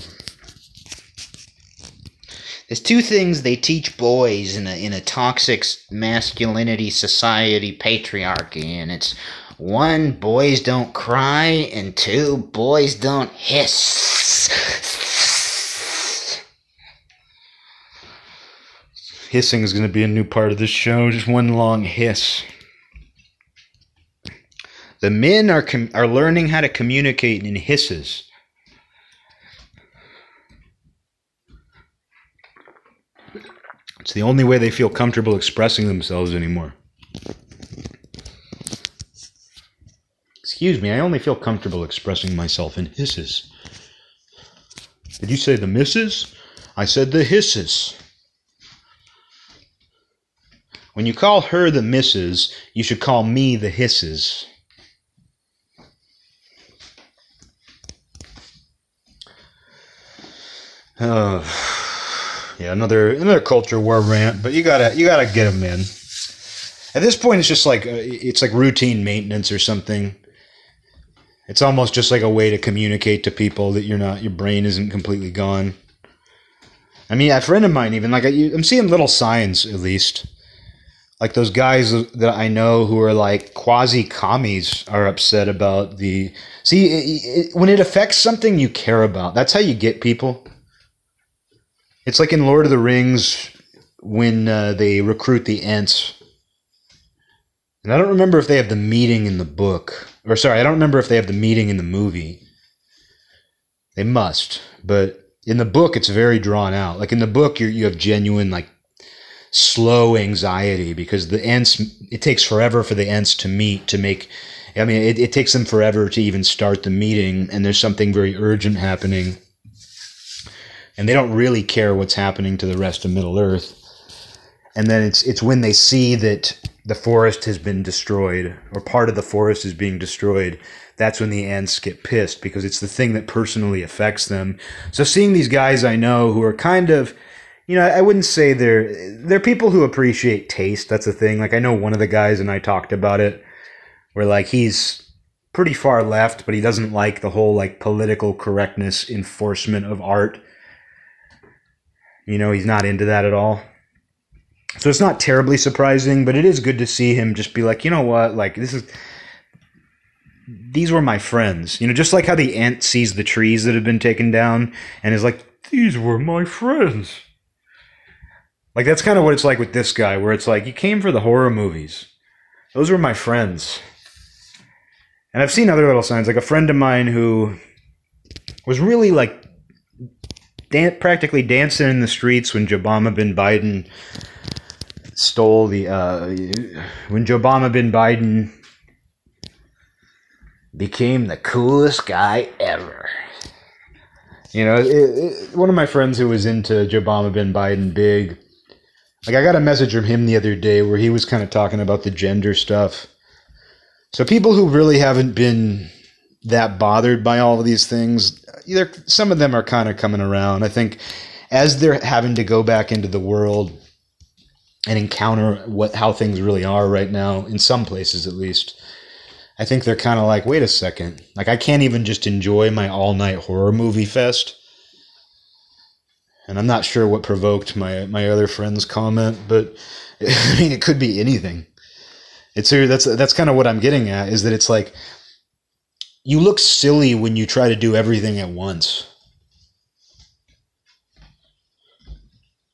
There's two things they teach boys in a in a toxic masculinity society patriarchy, and it's one, boys don't cry, and two, boys don't hiss. Hissing is going to be a new part of this show. Just one long hiss. The men are com- are learning how to communicate in hisses. It's the only way they feel comfortable expressing themselves anymore. Excuse me, I only feel comfortable expressing myself in hisses. Did you say the misses? I said the hisses. When you call her the misses, you should call me the hisses. Uh, yeah, another another culture war rant, but you gotta you gotta get them in. At this point, it's just like it's like routine maintenance or something. It's almost just like a way to communicate to people that you're not, your brain isn't completely gone. I mean, a friend of mine even, like, I, I'm seeing little signs, at least. Like, those guys that I know who are, like, quasi-commies are upset about the... See, it, it, when it affects something you care about, that's how you get people. It's like in Lord of the Rings when uh, they recruit the Ents. And I don't remember if they have the meeting in the book. Or, sorry, I don't remember if they have the meeting in the movie. They must. But in the book, it's very drawn out. Like, in the book, you you have genuine, like, slow anxiety because the Ents, it takes forever for the Ents to meet, to make... I mean, it, it takes them forever to even start the meeting, and there's something very urgent happening. And they don't really care what's happening to the rest of Middle-earth. And then it's it's when they see that... the forest has been destroyed, or part of the forest is being destroyed. That's when the Ents get pissed because it's the thing that personally affects them. So seeing these guys I know who are kind of, you know, I wouldn't say they're, they're people who appreciate taste. That's the thing. Like, I know one of the guys, and I talked about it, where, like, he's pretty far left, but he doesn't like the whole, like, political correctness enforcement of art. You know, he's not into that at all. So it's not terribly surprising, but it is good to see him just be like, you know what, like, this is, these were my friends. You know, just like how the Ent sees the trees that have been taken down and is like, these were my friends. Like, that's kind of what it's like with this guy, where it's like, you came for the horror movies. Those were my friends. And I've seen other little signs, like a friend of mine who was really, like, dan- practically dancing in the streets when Obama bin Biden... stole the, uh, when Obama bin Biden became the coolest guy ever. You know, it, it, one of my friends who was into Obama bin Biden big, like, I got a message from him the other day where he was kind of talking about the gender stuff. So people who really haven't been that bothered by all of these things, either, some of them are kind of coming around. I think as they're having to go back into the world and encounter what how things really are right now, in some places at least, I think they're kind of like, wait a second. Like, I can't even just enjoy my all-night horror movie fest. And I'm not sure what provoked my my other friend's comment, but, I mean, it could be anything. It's that's that's kind of what I'm getting at, is that it's like, you look silly when you try to do everything at once.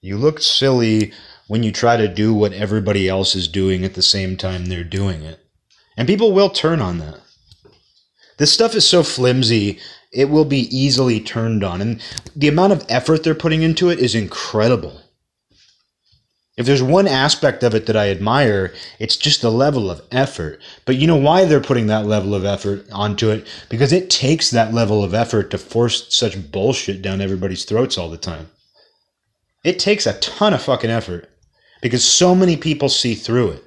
You look silly... when you try to do what everybody else is doing at the same time they're doing it. And people will turn on that. This stuff is so flimsy, it will be easily turned on. And the amount of effort they're putting into it is incredible. If there's one aspect of it that I admire, it's just the level of effort. But you know why they're putting that level of effort onto it? Because it takes that level of effort to force such bullshit down everybody's throats all the time. It takes a ton of fucking effort. Because so many people see through it.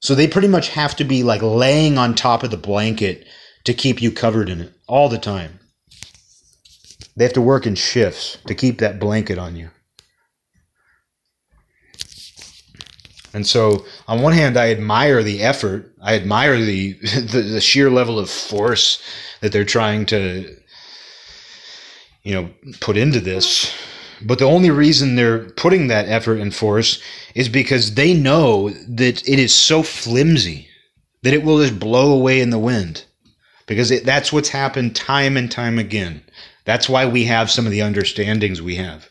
So they pretty much have to be like laying on top of the blanket to keep you covered in it all the time. They have to work in shifts to keep that blanket on you. And so on one hand, I admire the effort. I admire the the, the sheer level of force that they're trying to, you know, put into this. But the only reason they're putting that effort and force is because they know that it is so flimsy that it will just blow away in the wind. Because it, that's what's happened time and time again. That's why we have some of the understandings we have.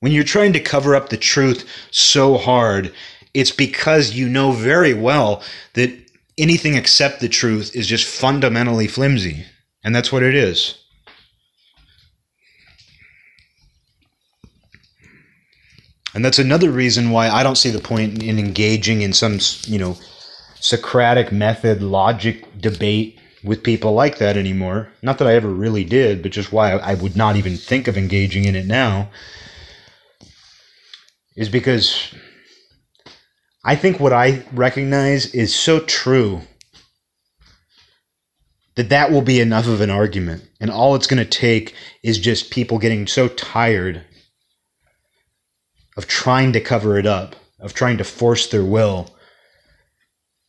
When you're trying to cover up the truth so hard, it's because you know very well that anything except the truth is just fundamentally flimsy. And that's what it is. And that's another reason why I don't see the point in engaging in some, you know, Socratic method logic debate with people like that anymore. Not that I ever really did, but just why I would not even think of engaging in it now is because I think what I recognize is so true that that will be enough of an argument. And all it's going to take is just people getting so tired of trying to cover it up, of trying to force their will,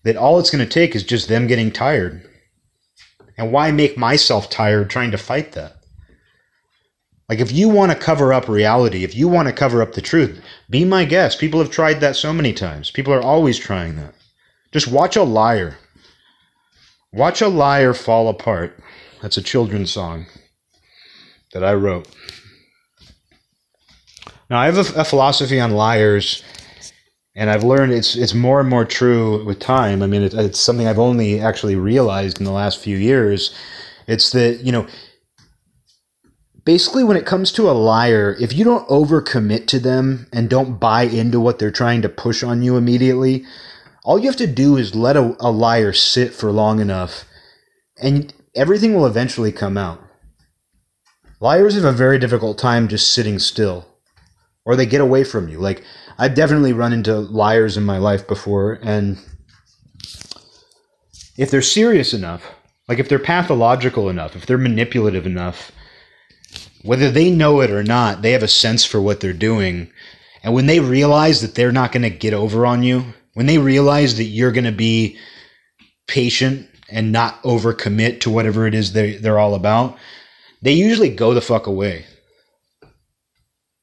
that all it's going to take is just them getting tired. And why make myself tired trying to fight that? Like, if you want to cover up reality, if you want to cover up the truth, be my guest. People have tried that so many times. People are always trying that. Just watch a liar. Watch a liar fall apart. That's a children's song that I wrote. Now, I have a, a philosophy on liars, and I've learned it's it's more and more true with time. I mean, it, it's something I've only actually realized in the last few years. It's that, you know, basically, when it comes to a liar, if you don't overcommit to them and don't buy into what they're trying to push on you immediately, all you have to do is let a, a liar sit for long enough, and everything will eventually come out. Liars have a very difficult time just sitting still, or they get away from you. Like, I've definitely run into liars in my life before, and if they're serious enough, like if they're pathological enough, if they're manipulative enough, whether they know it or not, they have a sense for what they're doing. And when they realize that they're not going to get over on you, when they realize that you're going to be patient and not overcommit to whatever it is they, they're all about, they usually go the fuck away.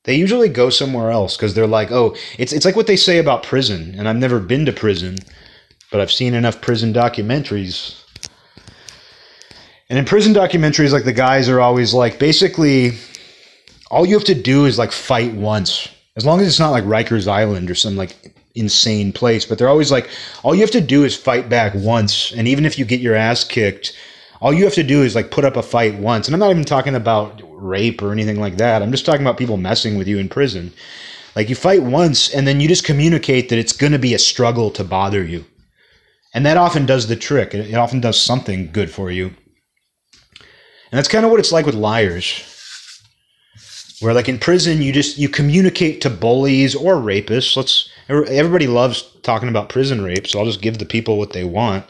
They usually go somewhere else because they're like, oh, it's it's like what they say about prison. And I've never been to prison, but I've seen enough prison documentaries. And in prison documentaries, like, the guys are always like, basically, all you have to do is like fight once. As long as it's not like Rikers Island or some like insane place. But they're always like, all you have to do is fight back once. And even if you get your ass kicked, all you have to do is like put up a fight once. And I'm not even talking about rape or anything like that. I'm just talking about people messing with you in prison. Like, you fight once and then you just communicate that it's going to be a struggle to bother you. And that often does the trick. It often does something good for you. And that's kind of what it's like with liars, where like in prison, you just, you communicate to bullies or rapists. Let's, everybody loves talking about prison rape, so I'll just give the people what they want.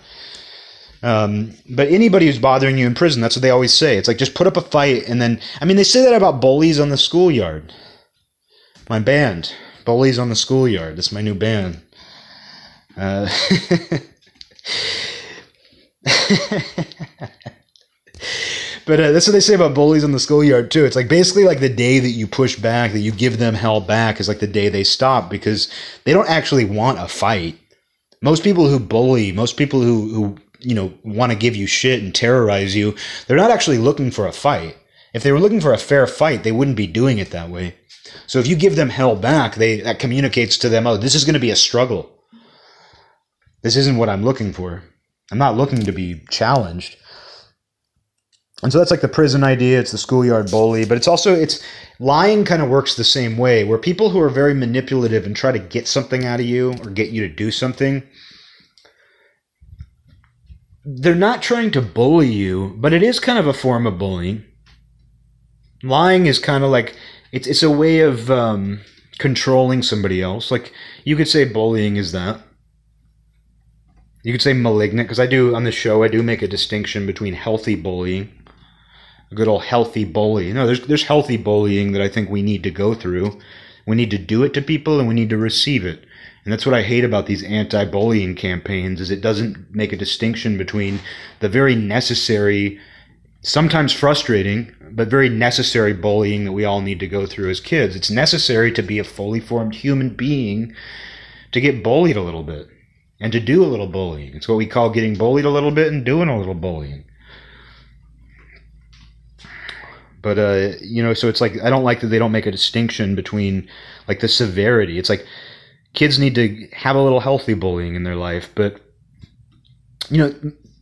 Um, but anybody who's bothering you in prison, that's what they always say. It's like, just put up a fight. And then, I mean, they say that about bullies on the schoolyard. My band, Bullies on the Schoolyard. That's my new band. Uh, But uh, that's what they say about bullies on the schoolyard, too. It's like, basically, like, the day that you push back, that you give them hell back, is like the day they stop, because they don't actually want a fight. Most people who bully, most people who, who you know, want to give you shit and terrorize you, they're not actually looking for a fight. If they were looking for a fair fight, they wouldn't be doing it that way. So if you give them hell back, they that communicates to them, oh, this is going to be a struggle. This isn't what I'm looking for. I'm not looking to be challenged. And so that's like the prison idea, it's the schoolyard bully, but it's also, it's, lying kind of works the same way, where people who are very manipulative and try to get something out of you or get you to do something, they're not trying to bully you, but it is kind of a form of bullying. Lying is kind of like, it's it's a way of um, controlling somebody else. Like, you could say bullying is that. You could say malignant, because I do, on the show, I do make a distinction between healthy bullying, a good old healthy bully. No, there's there's healthy bullying that I think we need to go through. We need to do it to people, and we need to receive it. And that's what I hate about these anti-bullying campaigns, is it doesn't make a distinction between the very necessary, sometimes frustrating, but very necessary bullying that we all need to go through as kids. It's necessary to be a fully formed human being to get bullied a little bit. And to do a little bullying. It's what we call getting bullied a little bit and doing a little bullying. But, uh, you know, so it's like, I don't like that they don't make a distinction between, like, the severity. It's like, kids need to have a little healthy bullying in their life. But, you know,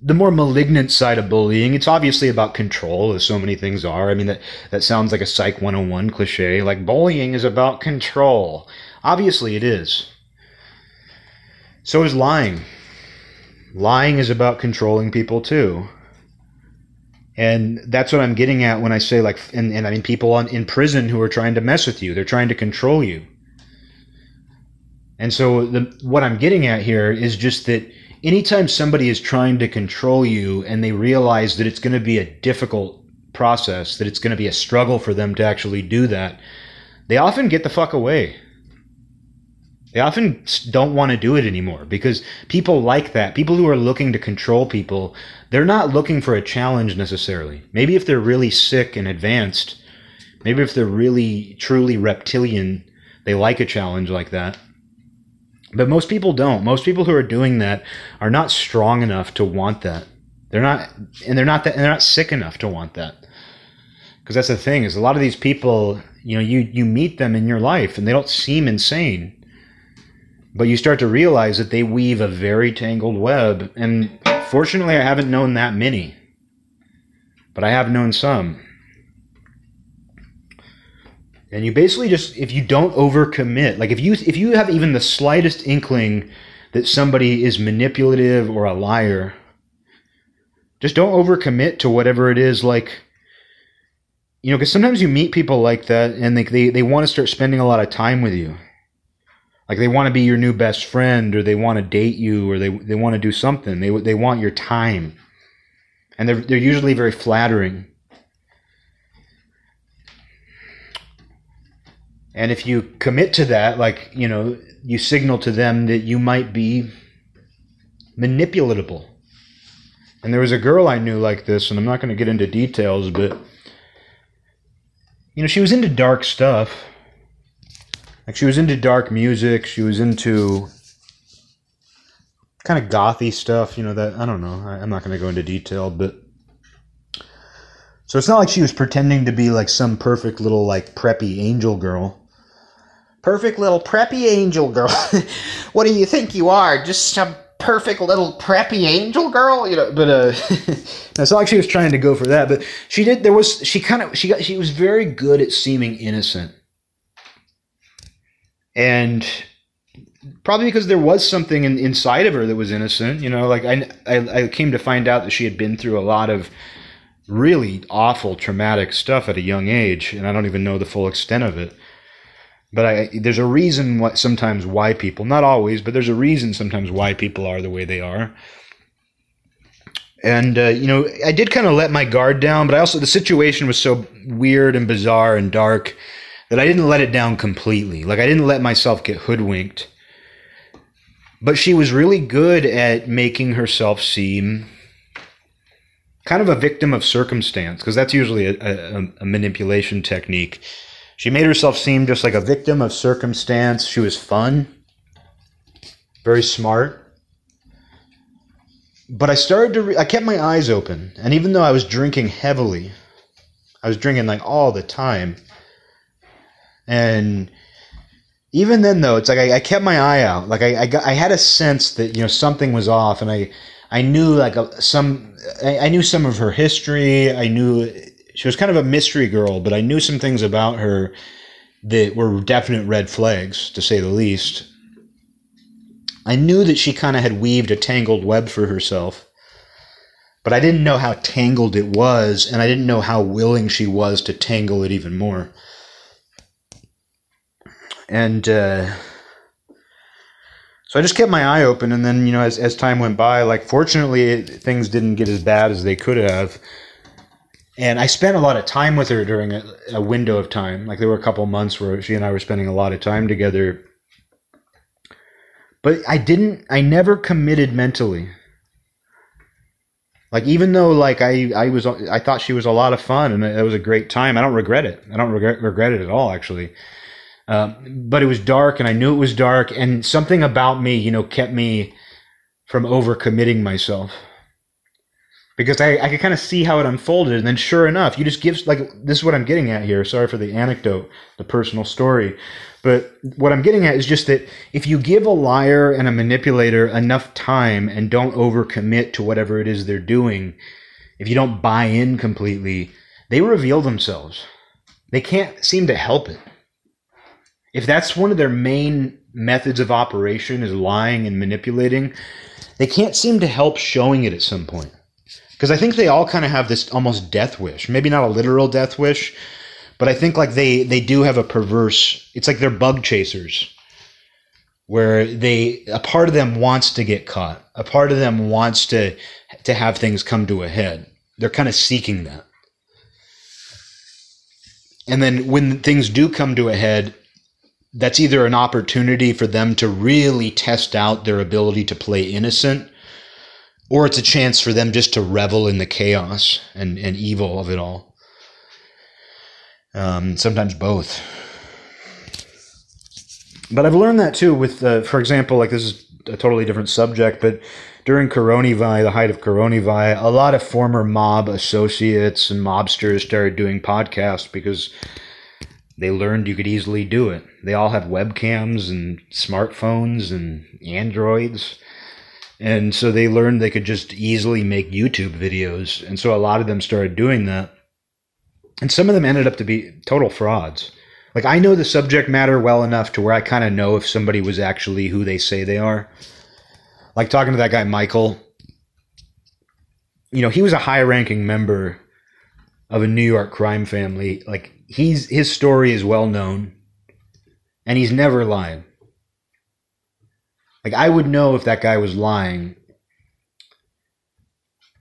the more malignant side of bullying, it's obviously about control, as so many things are. I mean, that, that sounds like a Psych one oh one cliche. Like, bullying is about control. Obviously it is. So is lying. Lying is about controlling people too. And that's what I'm getting at when I say, like, and, and I mean, people on, in prison who are trying to mess with you, they're trying to control you. And so the, what I'm getting at here is just that anytime somebody is trying to control you and they realize that it's going to be a difficult process, that it's going to be a struggle for them to actually do that, they often get the fuck away. They often don't want to do it anymore because people like that. People who are looking to control people, they're not looking for a challenge necessarily. Maybe if they're really sick and advanced, maybe if they're really truly reptilian, they like a challenge like that. But most people don't. Most people who are doing that are not strong enough to want that. They're not, and they're not that, and they're not sick enough to want that. Because that's the thing, is a lot of these people, you know, you, you meet them in your life and they don't seem insane, but you start to realize that they weave a very tangled web. And fortunately, I haven't known that many, but I have known some. And you basically just, if you don't overcommit, like if you, if you have even the slightest inkling that somebody is manipulative or a liar, just don't overcommit to whatever it is, like, you know, because sometimes you meet people like that and they, they, they want to start spending a lot of time with you. Like they want to be your new best friend, or they want to date you, or they they want to do something. They they want your time. And they're they're usually very flattering. And if you commit to that, like, you know, you signal to them that you might be manipulatable. And there was a girl I knew like this, and I'm not going to get into details, but, you know, she was into dark stuff. Like, she was into dark music. She was into kind of gothy stuff, you know, that, I don't know. I, I'm not going to go into detail, but. So it's not like she was pretending to be like some perfect little, like, preppy angel girl. Perfect little preppy angel girl. What do you think you are? Just some perfect little preppy angel girl, you know, but uh it's not like she was trying to go for that, but she did, there was, she kind of, she got, she was very good at seeming innocent, and probably because there was something in, inside of her that was innocent, you know, like I, I I came to find out that she had been through a lot of really awful traumatic stuff at a young age, and I don't even know the full extent of it. But I, there's a reason why, sometimes why people, not always, but there's a reason sometimes why people are the way they are. And, uh, you know, I did kind of let my guard down, but I also, the situation was so weird and bizarre and dark that I didn't let it down completely. Like, I didn't let myself get hoodwinked. But she was really good at making herself seem kind of a victim of circumstance, because that's usually a, a, a manipulation technique. She made herself seem just like a victim of circumstance. She was fun, very smart. But I started to, re- I kept my eyes open. And even though I was drinking heavily, I was drinking like all the time. And even then though, it's like I, I kept my eye out. Like I, I, got, I had a sense that, you know, something was off. And I, I knew like a, some, I, I knew some of her history. I knew... She was kind of a mystery girl, but I knew some things about her that were definite red flags, to say the least. I knew that she kind of had weaved a tangled web for herself, but I didn't know how tangled it was, and I didn't know how willing she was to tangle it even more. And uh, so I just kept my eye open, and then, you know, as, as time went by, like, fortunately, it, things didn't get as bad as they could have. And I spent a lot of time with her during a, a window of time. Like, there were a couple months where she and I were spending a lot of time together. But I didn't, I never committed mentally. Like, even though, like, I, I was, I thought she was a lot of fun and it was a great time. I don't regret it. I don't regret, regret it at all, actually. Um, but it was dark, and I knew it was dark. And something about me, you know, kept me from overcommitting myself. Because I, I could kind of see how it unfolded, and then sure enough, you just give, like, this is what I'm getting at here. Sorry for the anecdote, the personal story. But what I'm getting at is just that if you give a liar and a manipulator enough time and don't overcommit to whatever it is they're doing, if you don't buy in completely, they reveal themselves. They can't seem to help it. If that's one of their main methods of operation is lying and manipulating, they can't seem to help showing it at some point. Because I think they all kind of have this almost death wish. Maybe not a literal death wish, but I think like they, they do have a perverse... It's like they're bug chasers. where they, a part of them wants to get caught. A part of them wants to, to have things come to a head. They're kind of seeking that. And then when things do come to a head, that's either an opportunity for them to really test out their ability to play innocent, or it's a chance for them just to revel in the chaos and, and evil of it all. Um, sometimes both. But I've learned that too with, uh, for example, like this is a totally different subject, but during Coronavi, the height of Coronavi, a lot of former mob associates and mobsters started doing podcasts because they learned you could easily do it. They all have webcams and smartphones and Androids. And so they learned they could just easily make YouTube videos. And so a lot of them started doing that. And some of them ended up to be total frauds. Like, I know the subject matter well enough to where I kind of know if somebody was actually who they say they are. Like, talking to that guy, Michael, you know, he was a high-ranking member of a New York crime family. Like, he's his story is well known, and he's never lying. Like, I would know if that guy was lying.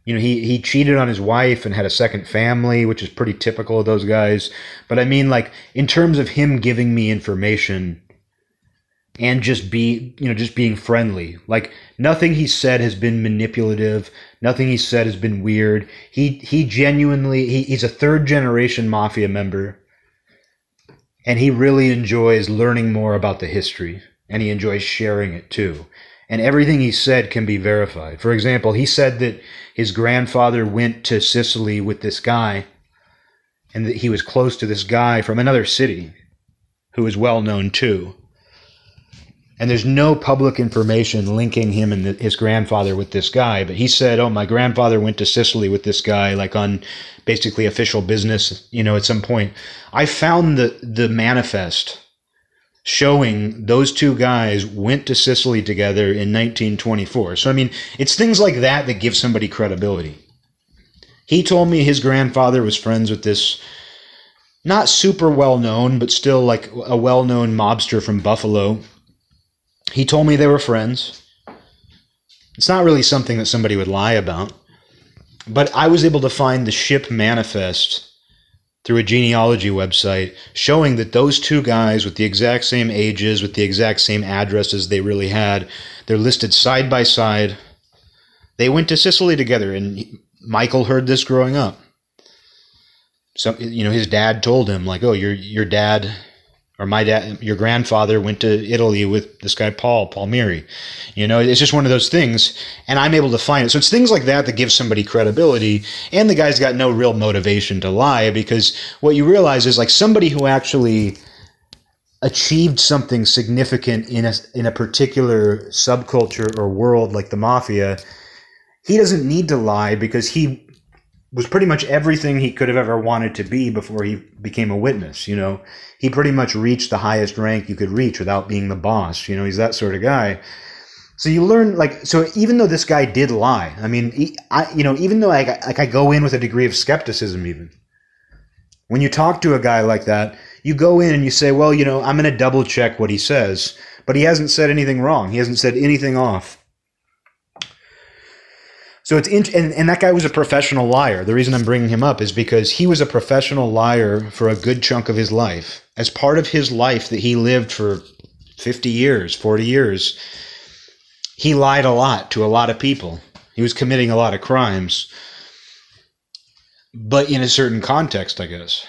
You know, he, he cheated on his wife and had a second family, which is pretty typical of those guys. But I mean, like, in terms of him giving me information and just be, you know, just being friendly, like, nothing he said has been manipulative. Nothing he said has been weird. He, he genuinely, he, he's a third generation mafia member, and he really enjoys learning more about the history, and he enjoys sharing it too. And everything he said can be verified. For example, he said that his grandfather went to Sicily with this guy, and that he was close to this guy from another city who is well known too. And there's no public information linking him and the, his grandfather with this guy. But he said, oh, my grandfather went to Sicily with this guy, like on basically official business, you know, at some point. I found the, the manifest showing those two guys went to Sicily together in nineteen twenty-four. So, I mean, it's things like that that give somebody credibility. He told me his grandfather was friends with this, not super well-known, but still like a well-known mobster from Buffalo. He told me they were friends. It's not really something that somebody would lie about. But I was able to find the ship manifest through a genealogy website showing that those two guys with the exact same ages, with the exact same addresses they really had, they're listed side by side. They went to Sicily together, and Michael heard this growing up. So, you know, his dad told him, like, oh, your your dad or my dad, your grandfather went to Italy with this guy, Paul, Palmieri. You know, it's just one of those things, and I'm able to find it. So it's things like that that give somebody credibility, and the guy's got no real motivation to lie, because what you realize is, like, somebody who actually achieved something significant in a, in a particular subculture or world like the mafia, he doesn't need to lie, because he was pretty much everything he could have ever wanted to be before he became a witness. You know, he pretty much reached the highest rank you could reach without being the boss. You know, he's that sort of guy. So you learn, like, so even though this guy did lie, I mean, he, I, you know, even though I, like, I go in with a degree of skepticism, even when you talk to a guy like that, you go in and you say, well, you know, I'm going to double check what he says, but he hasn't said anything wrong. He hasn't said anything off. So it's int- and, and that guy was a professional liar. The reason I'm bringing him up is because he was a professional liar for a good chunk of his life. As part of his life that he lived for fifty years, forty years, he lied a lot to a lot of people. He was committing a lot of crimes, but in a certain context, I guess.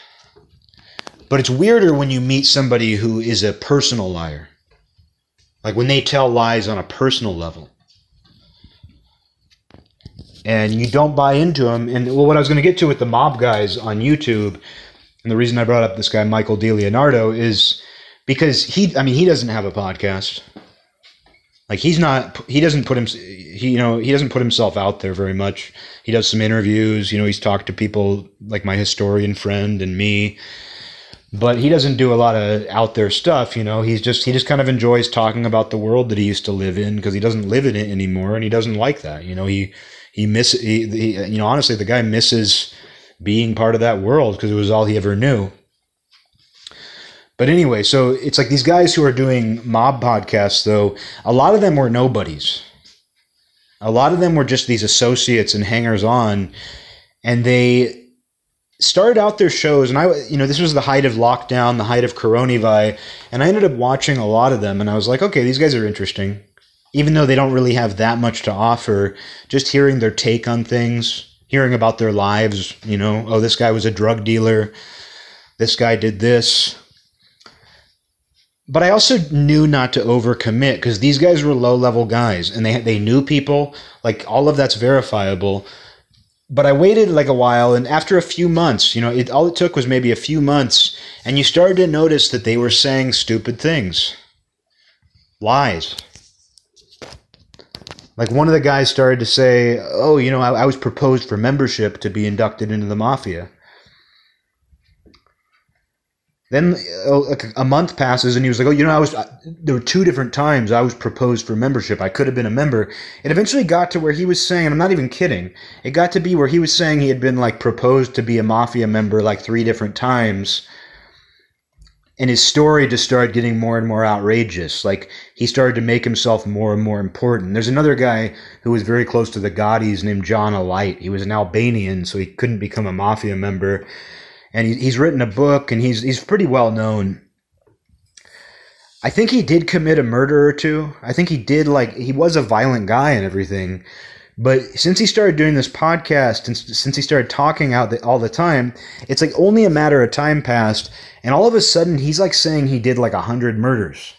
But it's weirder when you meet somebody who is a personal liar, like when they tell lies on a personal level. And you don't buy into him. And well, what I was going to get to with the mob guys on YouTube, and the reason I brought up this guy, Michael DiLeonardo, is because he, I mean, he doesn't have a podcast. Like, he's not, he doesn't put him, he, you know, he doesn't put himself out there very much. He does some interviews, you know, he's talked to people like my historian friend and me, but he doesn't do a lot of out there stuff. You know, he's just, he just kind of enjoys talking about the world that he used to live in, because he doesn't live in it anymore. And he doesn't like that. You know, he, He misses, he, he, you know, honestly, the guy misses being part of that world, because it was all he ever knew. But anyway, so it's like these guys who are doing mob podcasts, though, a lot of them were nobodies. A lot of them were just these associates and hangers-on, and they started out their shows, and I, you know, this was the height of lockdown, the height of coronavirus, and I ended up watching a lot of them, and I was like, okay, these guys are interesting. Even though they don't really have that much to offer, just hearing their take on things, hearing about their lives, you know, oh, this guy was a drug dealer, this guy did this. But I also knew not to overcommit because these guys were low-level guys and they they knew people. Like, all of that's verifiable. But I waited like a while, and after a few months, you know, it, all it took was maybe a few months, and you started to notice that they were saying stupid things. Lies. Like, one of the guys started to say, oh, you know, I, I was proposed for membership to be inducted into the mafia. Then a month passes and he was like, oh, you know, I was, there were two different times I was proposed for membership. I could have been a member. It eventually got to where he was saying, and I'm not even kidding, it got to be where he was saying he had been like proposed to be a mafia member like three different times. And his story just started getting more and more outrageous. Like, he started to make himself more and more important. There's another guy who was very close to the Gaudis named John Alight. He was an Albanian, so he couldn't become a mafia member. And he's written a book, and he's he's pretty well known. I think he did commit a murder or two. I think he did, like, he was a violent guy and everything. But since he started doing this podcast, and since he started talking out the, all the time, it's like only a matter of time passed, and all of a sudden he's like saying he did like a hundred murders.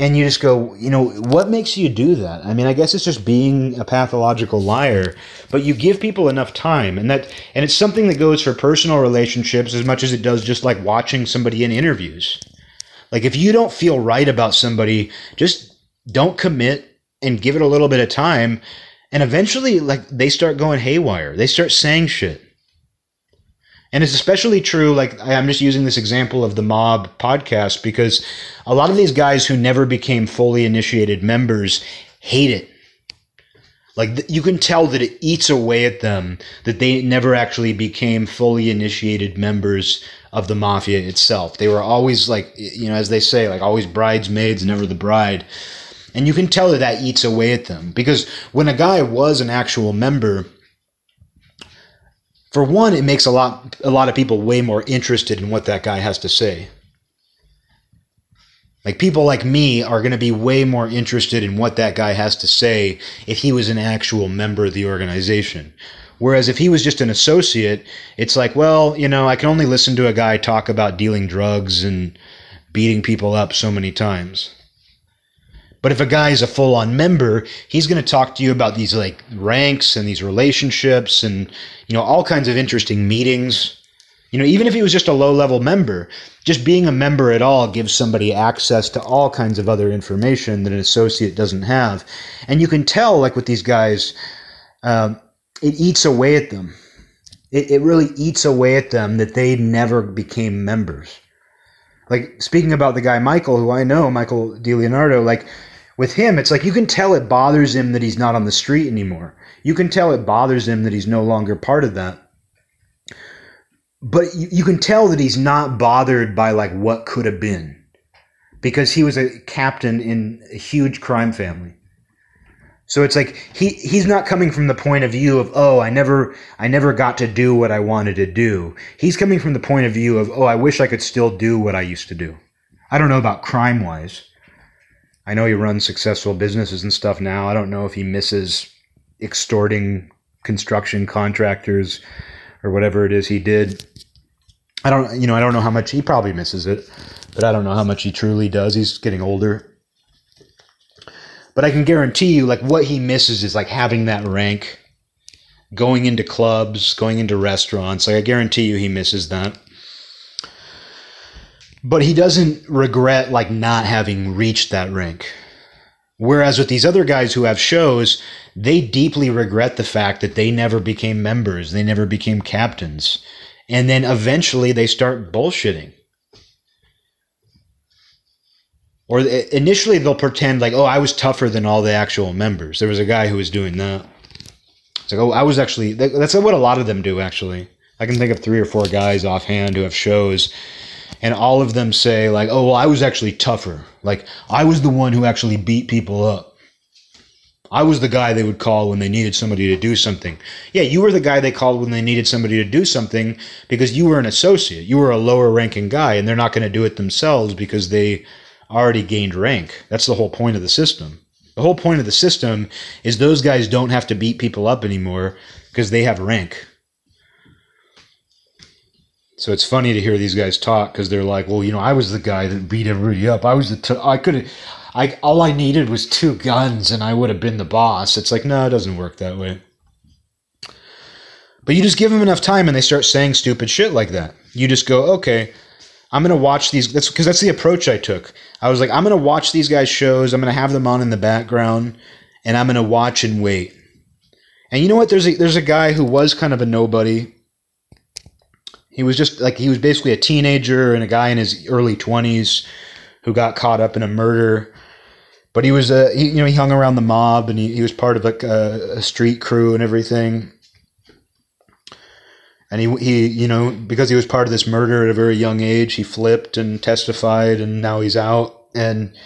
And you just go, you know, what makes you do that? I mean, I guess it's just being a pathological liar, but you give people enough time, and that, and it's something that goes for personal relationships as much as it does just like watching somebody in interviews. Like, if you don't feel right about somebody, just don't commit and give it a little bit of time. And eventually, like, they start going haywire. They start saying shit. And it's especially true, like, I'm just using this example of the mob podcast because a lot of these guys who never became fully initiated members hate it. Like, you can tell that it eats away at them, that they never actually became fully initiated members of the mafia itself. They were always, like, you know, as they say, like, always bridesmaids, never the bride. And you can tell that that eats away at them because when a guy was an actual member, for one, it makes a lot a lot of people way more interested in what that guy has to say. Like, people like me are going to be way more interested in what that guy has to say if he was an actual member of the organization. Whereas if he was just an associate, it's like, well, you know, I can only listen to a guy talk about dealing drugs and beating people up so many times. But if a guy is a full-on member, he's going to talk to you about these, like, ranks and these relationships and, you know, all kinds of interesting meetings. You know, even if he was just a low-level member, just being a member at all gives somebody access to all kinds of other information that an associate doesn't have. And you can tell, like, with these guys, um, it eats away at them. It, it really eats away at them that they never became members. Like, speaking about the guy Michael, who I know, Michael DiLeonardo, like, with him, it's like you can tell it bothers him that he's not on the street anymore. You can tell it bothers him that he's no longer part of that. But you, you can tell that he's not bothered by, like, what could have been. Because he was a captain in a huge crime family. So it's like he he's not coming from the point of view of, oh, I never I never got to do what I wanted to do. He's coming from the point of view of, oh, I wish I could still do what I used to do. I don't know about crime-wise. I know he runs successful businesses and stuff now. I don't know if he misses extorting construction contractors or whatever it is he did. I don't you know, I don't know how much he probably misses it, but I don't know how much he truly does. He's getting older. But I can guarantee you, like, what he misses is, like, having that rank, going into clubs, going into restaurants. Like, I guarantee you he misses that. But he doesn't regret, like, not having reached that rank. Whereas with these other guys who have shows, they deeply regret the fact that they never became members. They never became captains. And then eventually they start bullshitting. Or initially they'll pretend like, oh, I was tougher than all the actual members. There was a guy who was doing that. It's like, oh, I was actually, that's what a lot of them do, actually. I can think of three or four guys offhand who have shows, and all of them say like, oh, well, I was actually tougher. Like, I was the one who actually beat people up. I was the guy they would call when they needed somebody to do something. Yeah, you were the guy they called when they needed somebody to do something because you were an associate. You were a lower-ranking guy, and they're not going to do it themselves because they already gained rank. That's the whole point of the system. The whole point of the system is those guys don't have to beat people up anymore because they have rank. So it's funny to hear these guys talk because they're like, well, you know, I was the guy that beat everybody up. I was the t- I could I all I needed was two guns and I would have been the boss. It's like, no, it doesn't work that way. But you just give them enough time and they start saying stupid shit like that. You just go, okay, I'm going to watch these. That's because that's the approach I took. I was like, I'm going to watch these guys' shows. I'm going to have them on in the background and I'm going to watch and wait. And you know what? There's a, there's a guy who was kind of a nobody. He was just like, he was basically a teenager and a guy in his early twenties who got caught up in a murder. But he was a, he, you know, he hung around the mob and he, he was part of like a, a street crew and everything. And he, he, you know, because he was part of this murder at a very young age, he flipped and testified and now he's out. And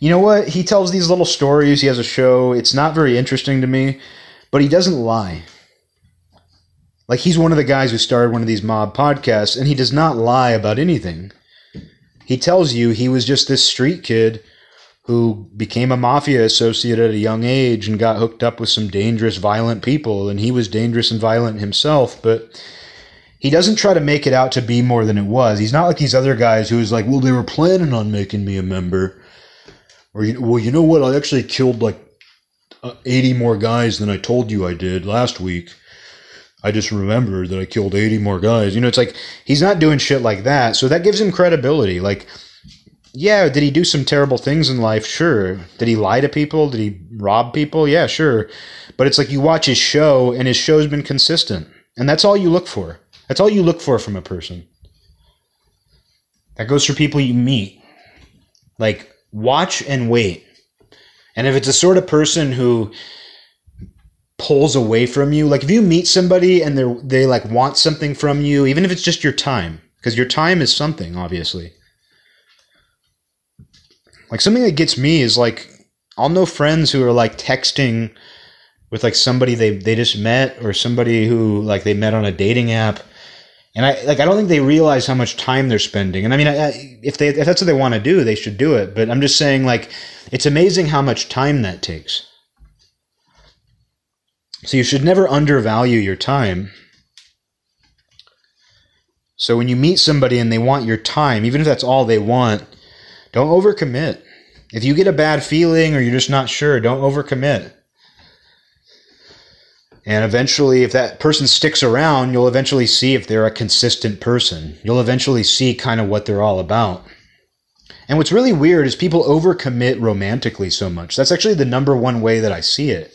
you know what? He tells these little stories. He has a show. It's not very interesting to me, but he doesn't lie. Like, he's one of the guys who started one of these mob podcasts, and he does not lie about anything. He tells you he was just this street kid who became a mafia associate at a young age and got hooked up with some dangerous, violent people, and he was dangerous and violent himself, but he doesn't try to make it out to be more than it was. He's not like these other guys who is like, well, they were planning on making me a member. Or, well, you know what? I actually killed like eighty more guys than I told you I did last week. I just remembered that I killed eighty more guys. You know, it's like, he's not doing shit like that. So that gives him credibility. Like, yeah, did he do some terrible things in life? Sure. Did he lie to people? Did he rob people? Yeah, sure. But it's like, you watch his show and his show's been consistent. And that's all you look for. That's all you look for from a person. That goes for people you meet. Like, watch and wait. And if it's the sort of person who pulls away from you, like if you meet somebody and they they like want something from you, even if it's just your time, because your time is something, obviously. Like, something that gets me is like, I'll know friends who are like texting with like somebody they they just met, or somebody who like they met on a dating app, and I like I don't think they realize how much time they're spending. And I mean, I, I, if they if that's what they want to do, they should do it. But I'm just saying, like, it's amazing how much time that takes. So you should never undervalue your time. So when you meet somebody and they want your time, even if that's all they want, don't overcommit. If you get a bad feeling or you're just not sure, don't overcommit. And eventually, if that person sticks around, you'll eventually see if they're a consistent person. You'll eventually see kind of what they're all about. And what's really weird is people overcommit romantically so much. That's actually the number one way that I see it.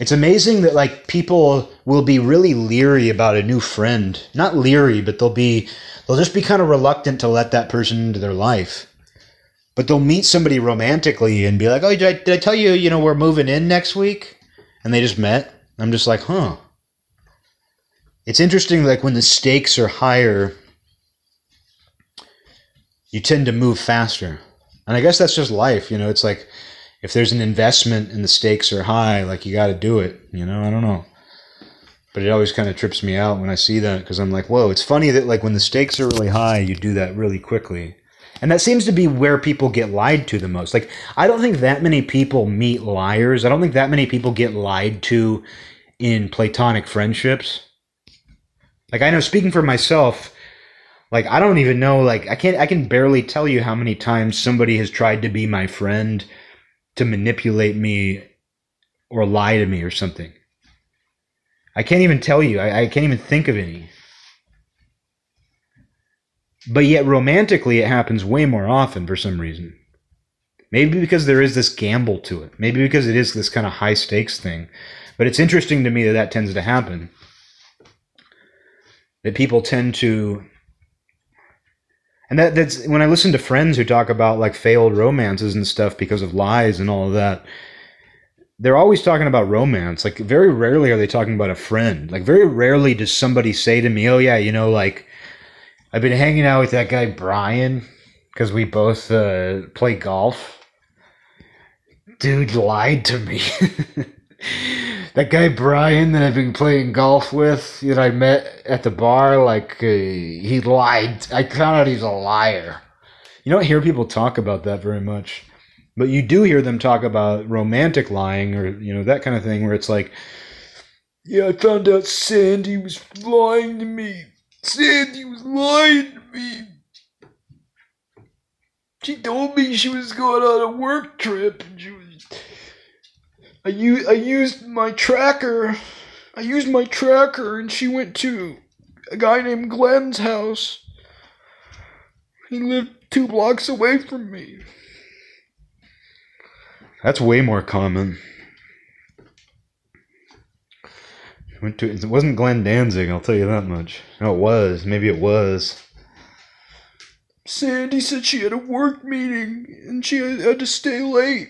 It's amazing that like people will be really leery about a new friend. Not leery, but they'll be they'll just be kind of reluctant to let that person into their life. But they'll meet somebody romantically and be like, "Oh, did I, did I tell you, you know, we're moving in next week?" And they just met. I'm just like, "Huh." It's interesting, like when the stakes are higher, you tend to move faster. And I guess that's just life, you know. It's like, if there's an investment and the stakes are high, like, you got to do it, you know? I don't know. But it always kind of trips me out when I see that, because I'm like, whoa, it's funny that, like, when the stakes are really high, you do that really quickly. And that seems to be where people get lied to the most. Like, I don't think that many people meet liars. I don't think that many people get lied to in platonic friendships. Like, I know, speaking for myself, like, I don't even know, like, I can't, I can barely tell you how many times somebody has tried to be my friend to manipulate me or lie to me or something. I can't even tell you. I, I can't even think of any. But yet romantically it happens way more often for some reason. Maybe because there is this gamble to it. Maybe because it is this kind of high stakes thing. But it's interesting to me that that tends to happen. That people tend to... And that, that's when I listen to friends who talk about like failed romances and stuff because of lies and all of that. they're always talking about romance. Like, very rarely are they talking about a friend. Like, very rarely does somebody say to me, oh, yeah, you know, like, I've been hanging out with that guy Brian because we both uh, play golf. Dude lied to me. That guy Brian that I've been playing golf with that I met at the bar, like, uh, he lied. I found out he's a liar. You don't hear people talk about that very much. But you do hear them talk about romantic lying or, you know, that kind of thing where it's like, yeah, I found out Sandy was lying to me. Sandy was lying to me. She told me she was going on a work trip. And she was, I, u- I used my tracker. I used my tracker and she went to a guy named Glenn's house. He lived two blocks away from me. That's way more common. Went to, it wasn't Glenn Danzig, I'll tell you that much. No, it was. Maybe it was. Sandy said she had a work meeting and she had to stay late.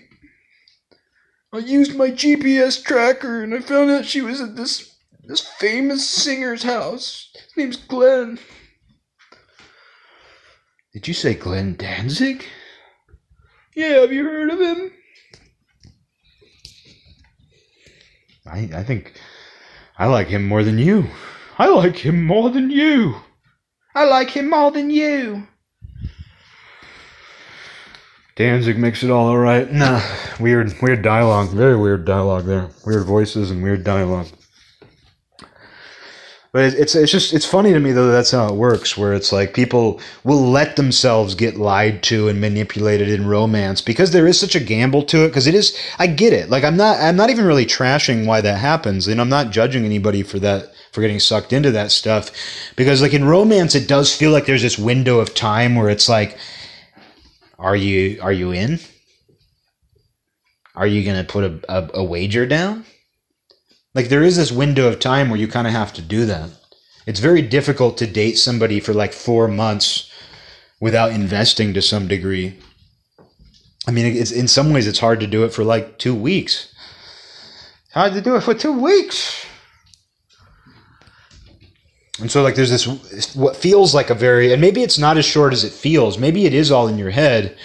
I used my G P S tracker and I found out she was at this this famous singer's house. His name's Glenn. Did you say Glenn Danzig? Yeah, have you heard of him? I, I think I like him more than you. I like him more than you. I like him more than you. Danzig makes it all right. Nah, weird, weird dialogue. Very weird dialogue there. Weird voices and weird dialogue. But it's, it's it's just it's funny to me though that that's how it works. Where it's like people will let themselves get lied to and manipulated in romance because there is such a gamble to it. Because it is, I get it. Like I'm not I'm not even really trashing why that happens, and I'm not judging anybody for that for getting sucked into that stuff. Because like in romance, it does feel like there's this window of time where it's like, are you are you in? Are you gonna put a a, a wager down? Like, there is this window of time where you kind of have to do that. It's very difficult to date somebody for, like, four months without investing to some degree. I mean, it's in some ways, it's hard to do it for, like, two weeks. It's hard to do it for two weeks. And so, like, there's this, what feels like a very, and maybe it's not as short as it feels. Maybe it is all in your head.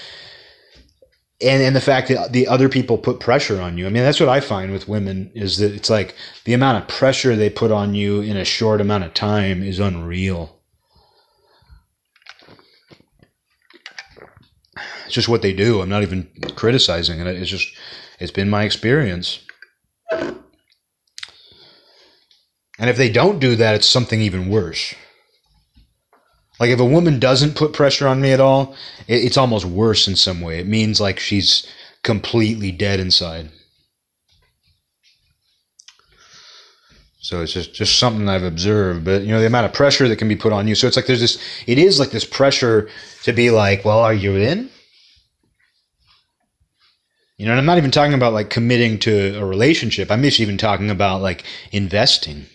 And and the fact that the other people put pressure on you. I mean, that's what I find with women is that it's like the amount of pressure they put on you in a short amount of time is unreal. It's just what they do. I'm not even criticizing it. It's just, it's been my experience. And if they don't do that, it's something even worse. Like, if a woman doesn't put pressure on me at all, it, it's almost worse in some way. It means, like, she's completely dead inside. So it's just, just something I've observed. But, you know, the amount of pressure that can be put on you. So it's like there's this, it is like this pressure to be like, well, are you in? You know, and I'm not even talking about, like, committing to a relationship. I'm just even talking about, like, investing.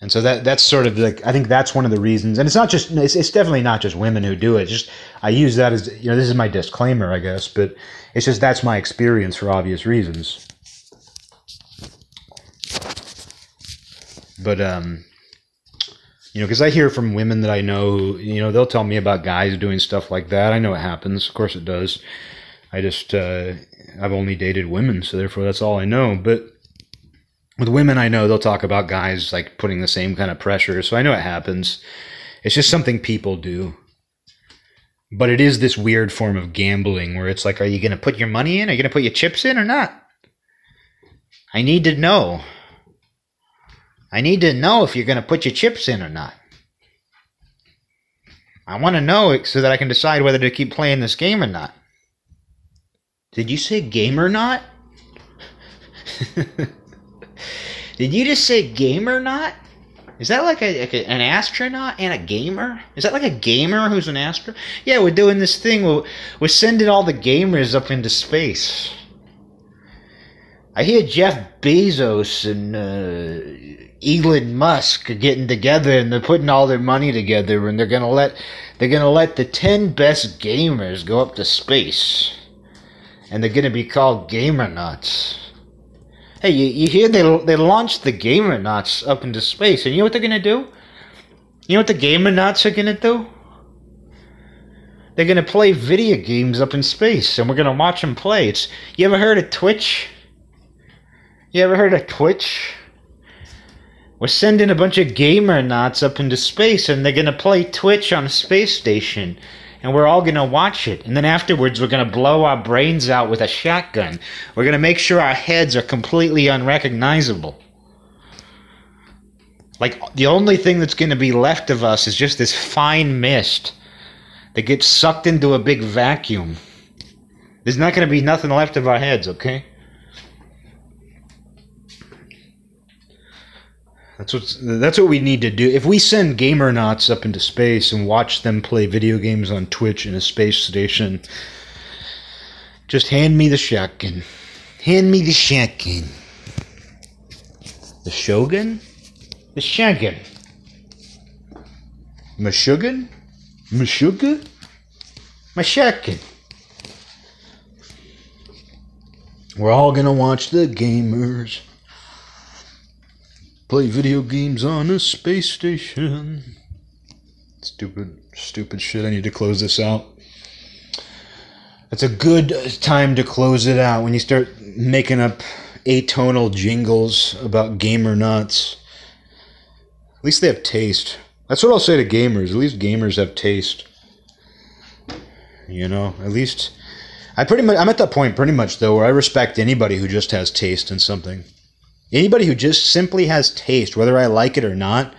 And so that that's sort of like, I think that's one of the reasons. And it's not just, it's, it's definitely not just women who do it. It's just, I use that as, you know, this is my disclaimer, I guess, but it's just, that's my experience for obvious reasons. But, um, you know, because I hear from women that I know, who, you know, they'll tell me about guys doing stuff like that. I know it happens. Of course it does. I just, uh, I've only dated women, so therefore that's all I know. But with women I know, they'll talk about guys like putting the same kind of pressure. So I know it happens. It's just something people do. But it is this weird form of gambling where it's like, are you going to put your money in? Are you going to put your chips in or not? I need to know. I need to know if you're going to put your chips in or not. I want to know it so that I can decide whether to keep playing this game or not. Did you say game or not? Did you just say gamer not? Is that like, a, like a, an astronaut and a gamer? Is that like a gamer who's an astronaut? Yeah, we're doing this thing. We're, we're sending all the gamers up into space. I hear Jeff Bezos and uh, Elon Musk are getting together and they're putting all their money together and they're gonna let they're gonna let the ten best gamers go up to space, and they're gonna be called gamer nuts. Hey, you, you hear they they launched the Gamer Nuts up into space, and you know what they're gonna do? You know what the Gamer Nuts are gonna do? They're gonna play video games up in space, and we're gonna watch them play. It's you ever heard of Twitch? You ever heard of Twitch? We're sending a bunch of Gamer Nuts up into space, and they're gonna play Twitch on a space station. And we're all going to watch it. And then afterwards, we're going to blow our brains out with a shotgun. We're going to make sure our heads are completely unrecognizable. Like, the only thing that's going to be left of us is just this fine mist that gets sucked into a big vacuum. There's not going to be nothing left of our heads, okay? That's what that's what we need to do. If we send Gamer Nuts up into space and watch them play video games on Twitch in a space station, just hand me the shotgun. Hand me the shotgun. The shogun? The shotgun. Meshuggah? Meshuggah? My shotgun. We're all gonna watch the gamers play video games on a space station. Stupid, stupid shit. I need to close this out. It's a good time to close it out when you start making up atonal jingles about Gamer Nuts. At least they have taste. That's what I'll say to gamers. At least gamers have taste. You know, at least I pretty much I'm at that point pretty much though where I respect anybody who just has taste in something. Anybody who just simply has taste, whether I like it or not,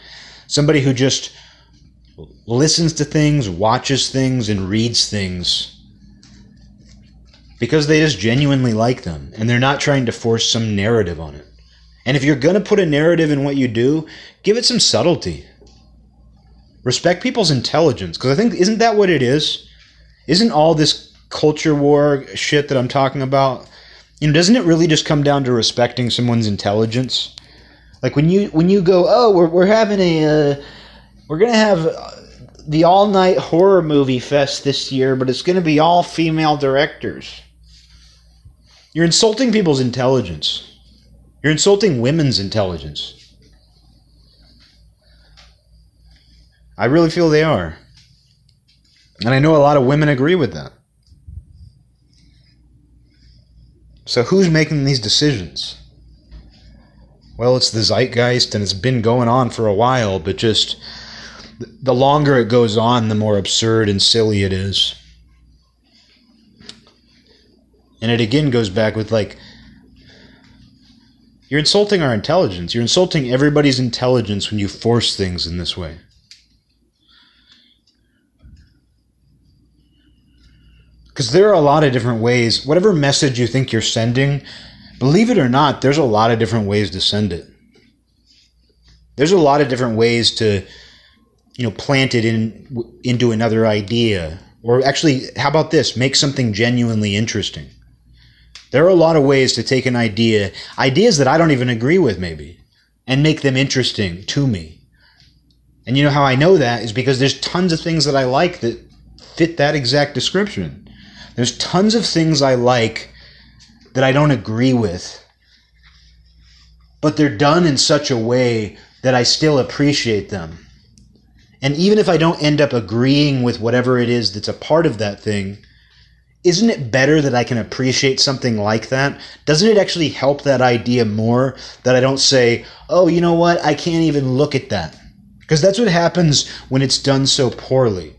somebody who just listens to things, watches things, and reads things because they just genuinely like them, and they're not trying to force some narrative on it. And if you're going to put a narrative in what you do, give it some subtlety. Respect people's intelligence, because I think, isn't that what it is? Isn't all this culture war shit that I'm talking about, you know, doesn't it really just come down to respecting someone's intelligence? Like when you when you go, oh, we're we're having a uh, we're gonna have the all night horror movie fest this year, but it's gonna be all female directors. You're insulting people's intelligence. You're insulting women's intelligence. I really feel they are, and I know a lot of women agree with that. So who's making these decisions? Well, it's the zeitgeist, and it's been going on for a while, but just the longer it goes on, the more absurd and silly it is. And it again goes back with, like, you're insulting our intelligence. You're insulting everybody's intelligence when you force things in this way. Because there are a lot of different ways. Whatever message you think you're sending, believe it or not, there's a lot of different ways to send it. There's a lot of different ways to, you know, plant it in into another idea. Or actually, how about this? Make something genuinely interesting. There are a lot of ways to take an idea, ideas that I don't even agree with maybe, and make them interesting to me. And you know how I know that is because there's tons of things that I like that fit that exact description. There's tons of things I like that I don't agree with, but they're done in such a way that I still appreciate them. And even if I don't end up agreeing with whatever it is that's a part of that thing, isn't it better that I can appreciate something like that? Doesn't it actually help that idea more that I don't say, oh, you know what? I can't even look at that. Because that's what happens when it's done so poorly.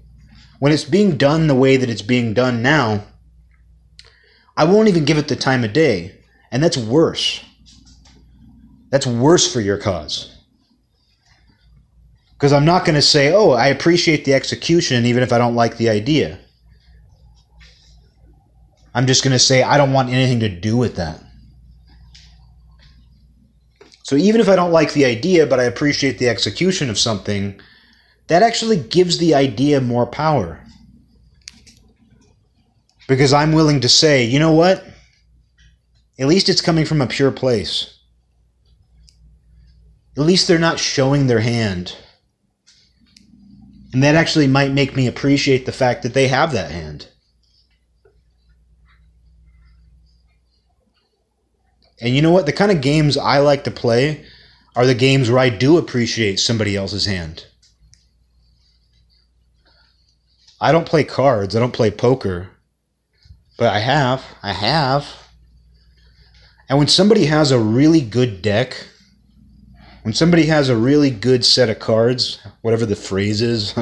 When it's being done the way that it's being done now, I won't even give it the time of day. And that's worse. That's worse for your cause. Because I'm not going to say, oh, I appreciate the execution even if I don't like the idea. I'm just going to say, I don't want anything to do with that. So even if I don't like the idea, but I appreciate the execution of something, that actually gives the idea more power. Because I'm willing to say, you know what? At least it's coming from a pure place. At least they're not showing their hand. And that actually might make me appreciate the fact that they have that hand. And you know what? The kind of games I like to play are the games where I do appreciate somebody else's hand. I don't play cards. I don't play poker. But I have. I have. And when somebody has a really good deck, when somebody has a really good set of cards, whatever the phrase is,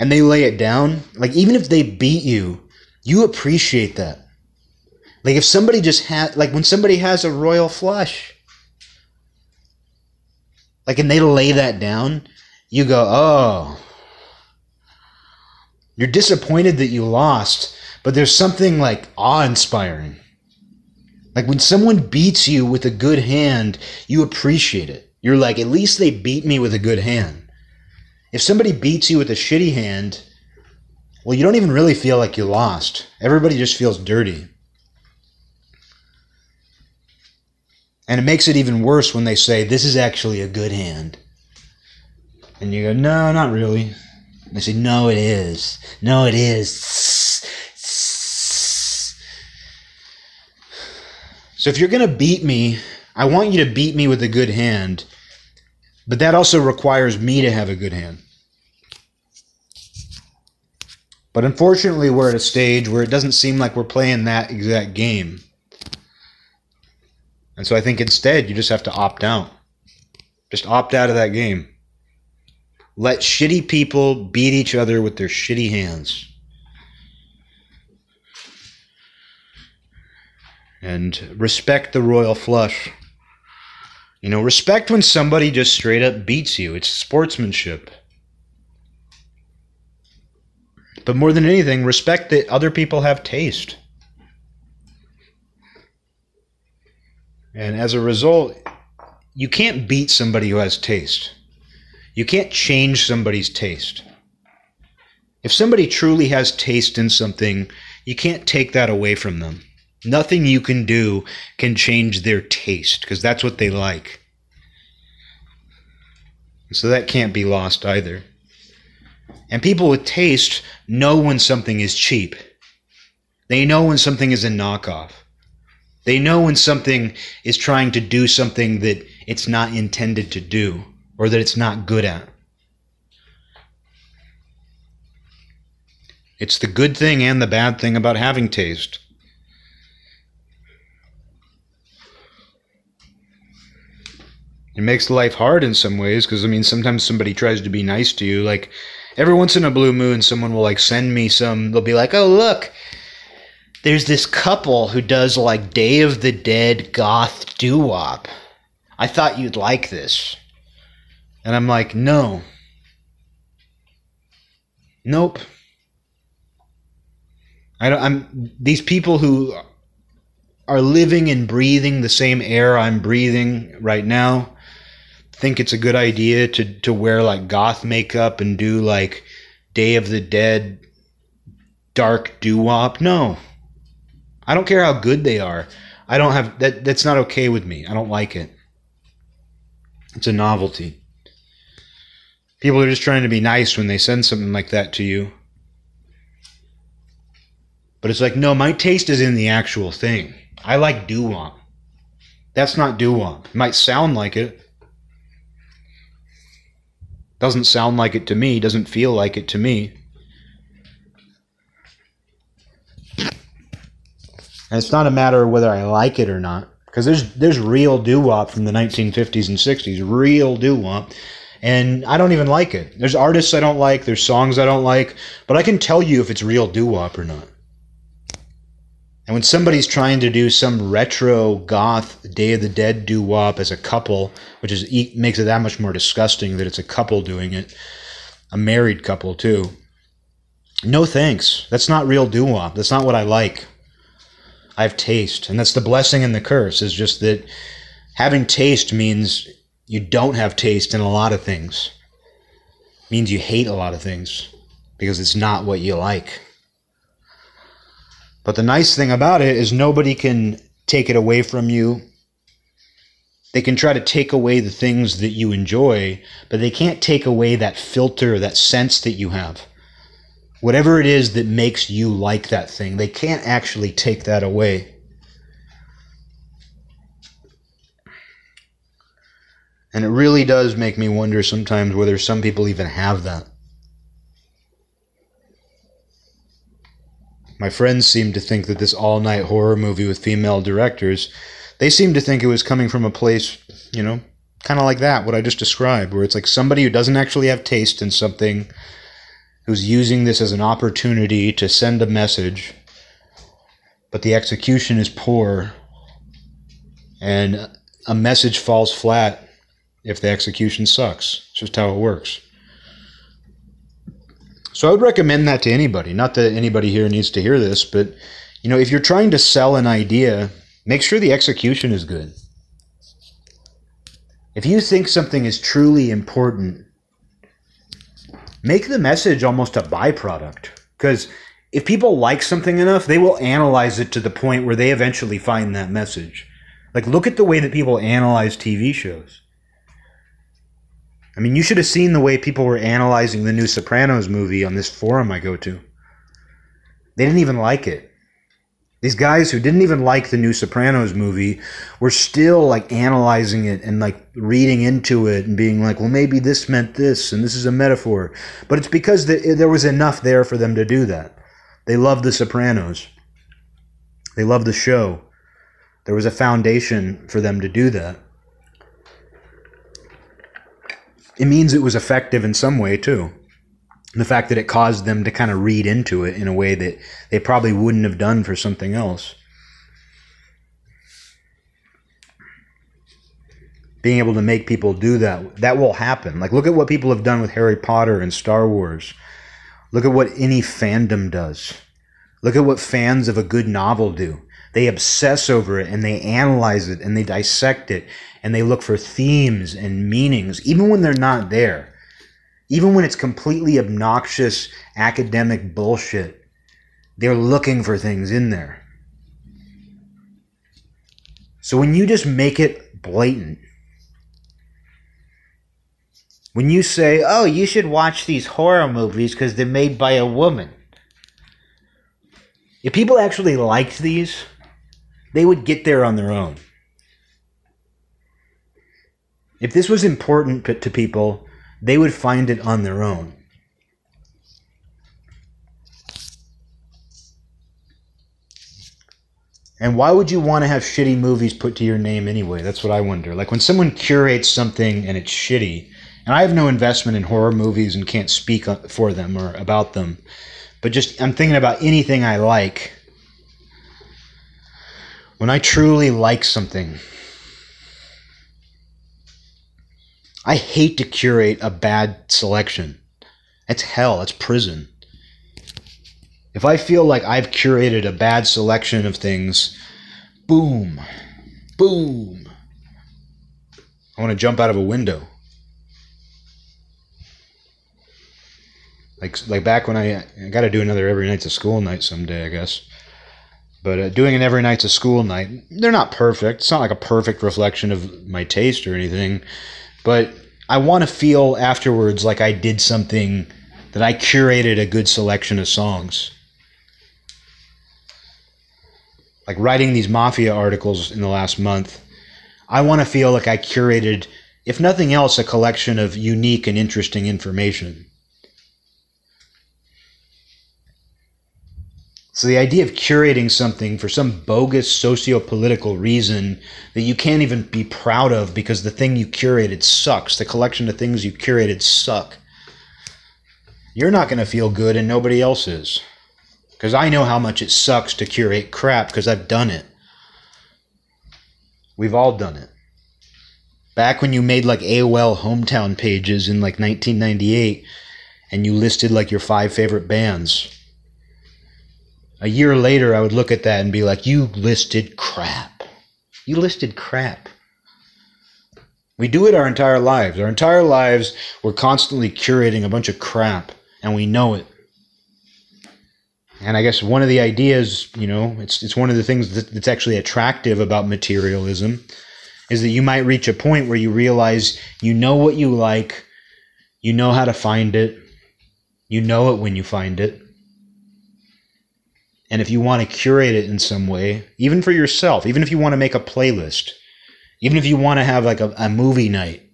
and they lay it down, like even if they beat you, you appreciate that. Like if somebody just had, like when somebody has a royal flush, like and they lay that down, you go, oh, you're disappointed that you lost, but there's something like awe-inspiring. Like when someone beats you with a good hand, you appreciate it. You're like, at least they beat me with a good hand. If somebody beats you with a shitty hand, well, you don't even really feel like you lost. Everybody just feels dirty. And it makes it even worse when they say, this is actually a good hand. And you go, no, not really. And they say, no, it is. No, it is. So if you're going to beat me, I want you to beat me with a good hand, but that also requires me to have a good hand. But unfortunately, we're at a stage where it doesn't seem like we're playing that exact game. And so I think instead, you just have to opt out. Just opt out of that game. Let shitty people beat each other with their shitty hands. And respect the royal flush. You know, respect when somebody just straight up beats you. It's sportsmanship. But more than anything, respect that other people have taste. And as a result, you can't beat somebody who has taste. You can't change somebody's taste. If somebody truly has taste in something, you can't take that away from them. Nothing you can do can change their taste, because that's what they like. So that can't be lost either. And people with taste know when something is cheap. They know when something is a knockoff. They know when something is trying to do something that it's not intended to do, or that it's not good at. It's the good thing and the bad thing about having taste. It makes life hard in some ways, because, I mean, sometimes somebody tries to be nice to you. Like, every once in a blue moon, someone will, like, send me some. They'll be like, oh, look, there's this couple who does, like, Day of the Dead goth doo-wop. I thought you'd like this. And I'm like, no. Nope. I don't, I'm, these people who are living and breathing the same air I'm breathing right now think it's a good idea to, to wear like goth makeup and do like Day of the Dead dark doo-wop. No. I don't care how good they are. I don't have that. That's not okay with me. I don't like it. It's a novelty. People are just trying to be nice when they send something like that to you. But it's like, no, my taste is in the actual thing. I like doo-wop. That's not doo-wop. It might sound like it. Doesn't sound like it to me. Doesn't feel like it to me. And it's not a matter of whether I like it or not. Because there's there's real doo-wop from the nineteen fifties and sixties. Real doo-wop. And I don't even like it. There's artists I don't like. There's songs I don't like. But I can tell you if it's real doo-wop or not. And when somebody's trying to do some retro goth Day of the Dead doo-wop as a couple, which is makes it that much more disgusting that it's a couple doing it, a married couple too. No thanks. That's not real doo-wop. That's not what I like. I have taste. And that's the blessing and the curse, is just that having taste means you don't have taste in a lot of things. It means you hate a lot of things because it's not what you like. But the nice thing about it is nobody can take it away from you. They can try to take away the things that you enjoy, but they can't take away that filter, that sense that you have. Whatever it is that makes you like that thing, they can't actually take that away. And it really does make me wonder sometimes whether some people even have that. My friends seem to think that this all-night horror movie with female directors, they seem to think it was coming from a place, you know, kind of like that, what I just described, where it's like somebody who doesn't actually have taste in something, who's using this as an opportunity to send a message, but the execution is poor, and a message falls flat if the execution sucks. It's just how it works. So I would recommend that to anybody. Not that anybody here needs to hear this, but you know, if you're trying to sell an idea, make sure the execution is good. If you think something is truly important, make the message almost a byproduct. Because if people like something enough, they will analyze it to the point where they eventually find that message. Like, look at the way that people analyze T V shows. I mean, you should have seen the way people were analyzing the new Sopranos movie on this forum I go to. They didn't even like it. These guys who didn't even like the new Sopranos movie were still, like, analyzing it and, like, reading into it and being like, well, maybe this meant this and this is a metaphor. But it's because there was enough there for them to do that. They loved the Sopranos. They loved the show. There was a foundation for them to do that. It means it was effective in some way, too. And the fact that it caused them to kind of read into it in a way that they probably wouldn't have done for something else. Being able to make people do that, that will happen. Like, look at what people have done with Harry Potter and Star Wars. Look at what any fandom does. Look at what fans of a good novel do. They obsess over it, and they analyze it, and they dissect it, and they look for themes and meanings, even when they're not there. Even when it's completely obnoxious academic bullshit, they're looking for things in there. So when you just make it blatant, when you say, oh, you should watch these horror movies because they're made by a woman. If people actually liked these, they would get there on their own. If this was important to people, they would find it on their own. And why would you want to have shitty movies put to your name anyway? That's what I wonder. Like, when someone curates something and it's shitty, and I have no investment in horror movies and can't speak for them or about them, but just, I'm thinking about anything I like. When I truly like something, I hate to curate a bad selection. It's hell. It's prison. If I feel like I've curated a bad selection of things, boom, boom, I want to jump out of a window. Like like back when I, I got to do another Every Night's a School Night someday, I guess. But uh, doing an Every Night's a School Night, they're not perfect. It's not like a perfect reflection of my taste or anything. But I want to feel afterwards like I did something, that I curated a good selection of songs. Like writing these Mafia articles in the last month, I want to feel like I curated, if nothing else, a collection of unique and interesting information. So the idea of curating something for some bogus socio-political reason that you can't even be proud of because the thing you curated sucks, the collection of things you curated suck, you're not going to feel good and nobody else is. Because I know how much it sucks to curate crap because I've done it. We've all done it. Back when you made like A O L hometown pages in like nineteen ninety-eight and you listed like your five favorite bands. A year later, I would look at that and be like, you listed crap. You listed crap. We do it our entire lives. Our entire lives, we're constantly curating a bunch of crap, and we know it. And I guess one of the ideas, you know, it's it's one of the things that, that's actually attractive about materialism, is that you might reach a point where you realize you know what you like, you know how to find it, you know it when you find it. And if you want to curate it in some way, even for yourself, even if you want to make a playlist, even if you want to have like a, a movie night,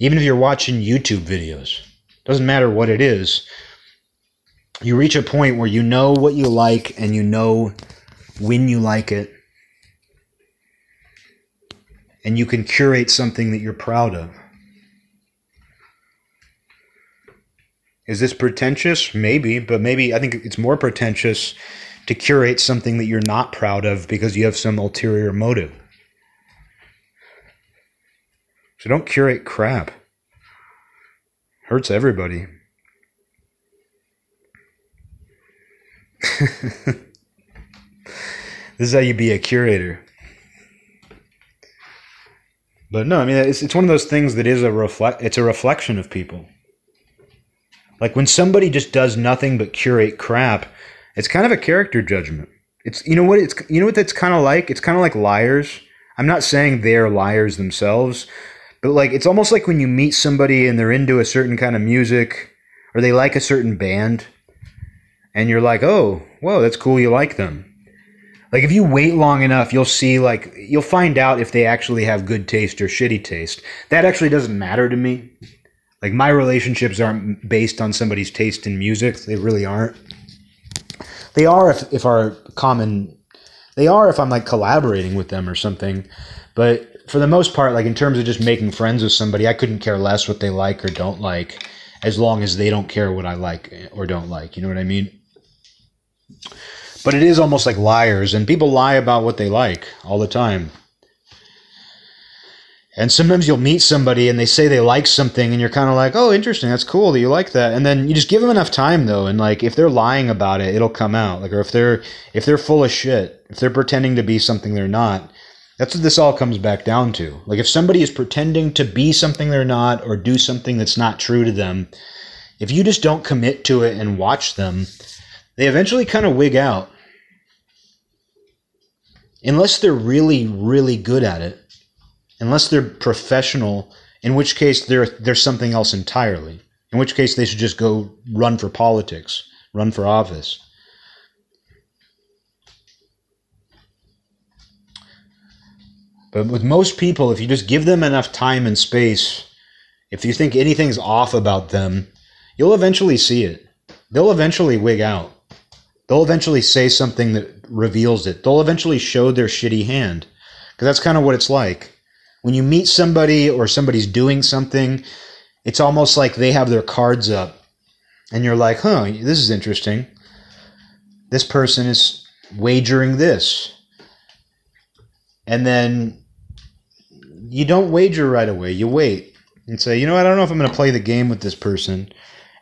Even if you're watching YouTube videos, doesn't matter what it is, you reach a point where you know what you like and you know when you like it, and you can curate something that you're proud of. Is this pretentious? Maybe, but maybe I think it's more pretentious to curate something that you're not proud of because you have some ulterior motive. So don't curate crap. Hurts everybody. This is how you be a curator. But no, I mean, it's it's one of those things that is a reflect. It's a reflection of people. Like when somebody just does nothing but curate crap, it's kind of a character judgment. It's you know what it's you know what that's kind of like. It's kind of like liars. I'm not saying they're liars themselves, but like it's almost like when you meet somebody and they're into a certain kind of music or they like a certain band, and you're like, oh, whoa, that's cool. You like them. Like if you wait long enough, you'll see like you'll find out if they actually have good taste or shitty taste. That actually doesn't matter to me. Like my relationships aren't based on somebody's taste in music. They really aren't. They are if, if our common, they are if I'm like collaborating with them or something. But for the most part, like in terms of just making friends with somebody, I couldn't care less what they like or don't like, as long as they don't care what I like or don't like. You know what I mean? But it is almost like liars, and people lie about what they like all the time. And sometimes you'll meet somebody and they say they like something and you're kind of like, oh, interesting. That's cool that you like that. And then you just give them enough time though. And like, if they're lying about it, it'll come out. Like, or if they're, if they're full of shit, if they're pretending to be something they're not, that's what this all comes back down to. Like if somebody is pretending to be something they're not or do something that's not true to them, if you just don't commit to it and watch them, they eventually kind of wig out. Unless they're really, really good at it. Unless they're professional, in which case they're, they're something else entirely. In which case they should just go run for politics, run for office. But with most people, if you just give them enough time and space, if you think anything's off about them, you'll eventually see it. They'll eventually wig out. They'll eventually say something that reveals it. They'll eventually show their shitty hand. Because that's kind of what it's like. When you meet somebody or somebody's doing something, it's almost like they have their cards up. And you're like, huh, this is interesting. This person is wagering this. And then you don't wager right away. You wait and say, you know what, I don't know if I'm going to play the game with this person.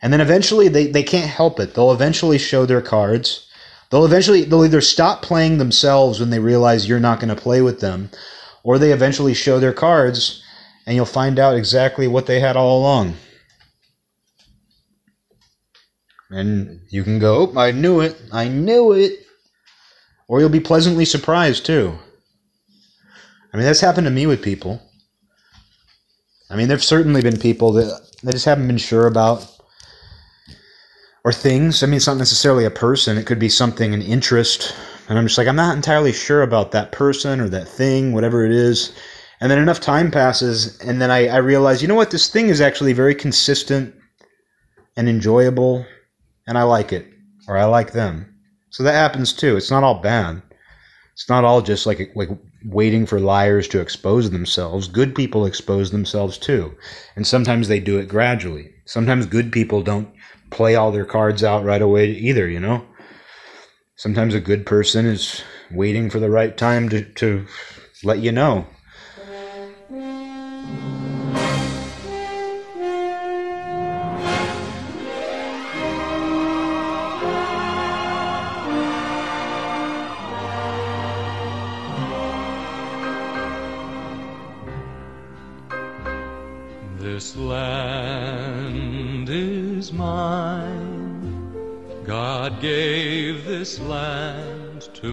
And then eventually they, they can't help it. They'll eventually show their cards. They'll eventually, they'll either stop playing themselves when they realize you're not going to play with them, or they eventually show their cards, and you'll find out exactly what they had all along. And you can go, oh, I knew it, I knew it. Or you'll be pleasantly surprised, too. I mean, that's happened to me with people. I mean, there have certainly been people that, that just haven't been sure about, or things. I mean, it's not necessarily a person. It could be something, an interest. And I'm just like, I'm not entirely sure about that person or that thing, whatever it is. And then enough time passes, and then I, I realize, you know what? This thing is actually very consistent and enjoyable, and I like it, or I like them. So that happens too. It's not all bad. It's not all just like like waiting for liars to expose themselves. Good people expose themselves too. And sometimes they do it gradually. Sometimes good people don't play all their cards out right away either, you know? Sometimes a good person is waiting for the right time to, to let you know. This land is mine. God gave this land to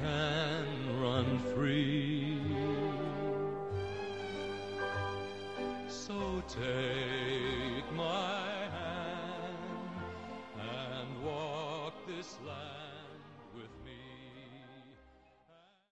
can run free.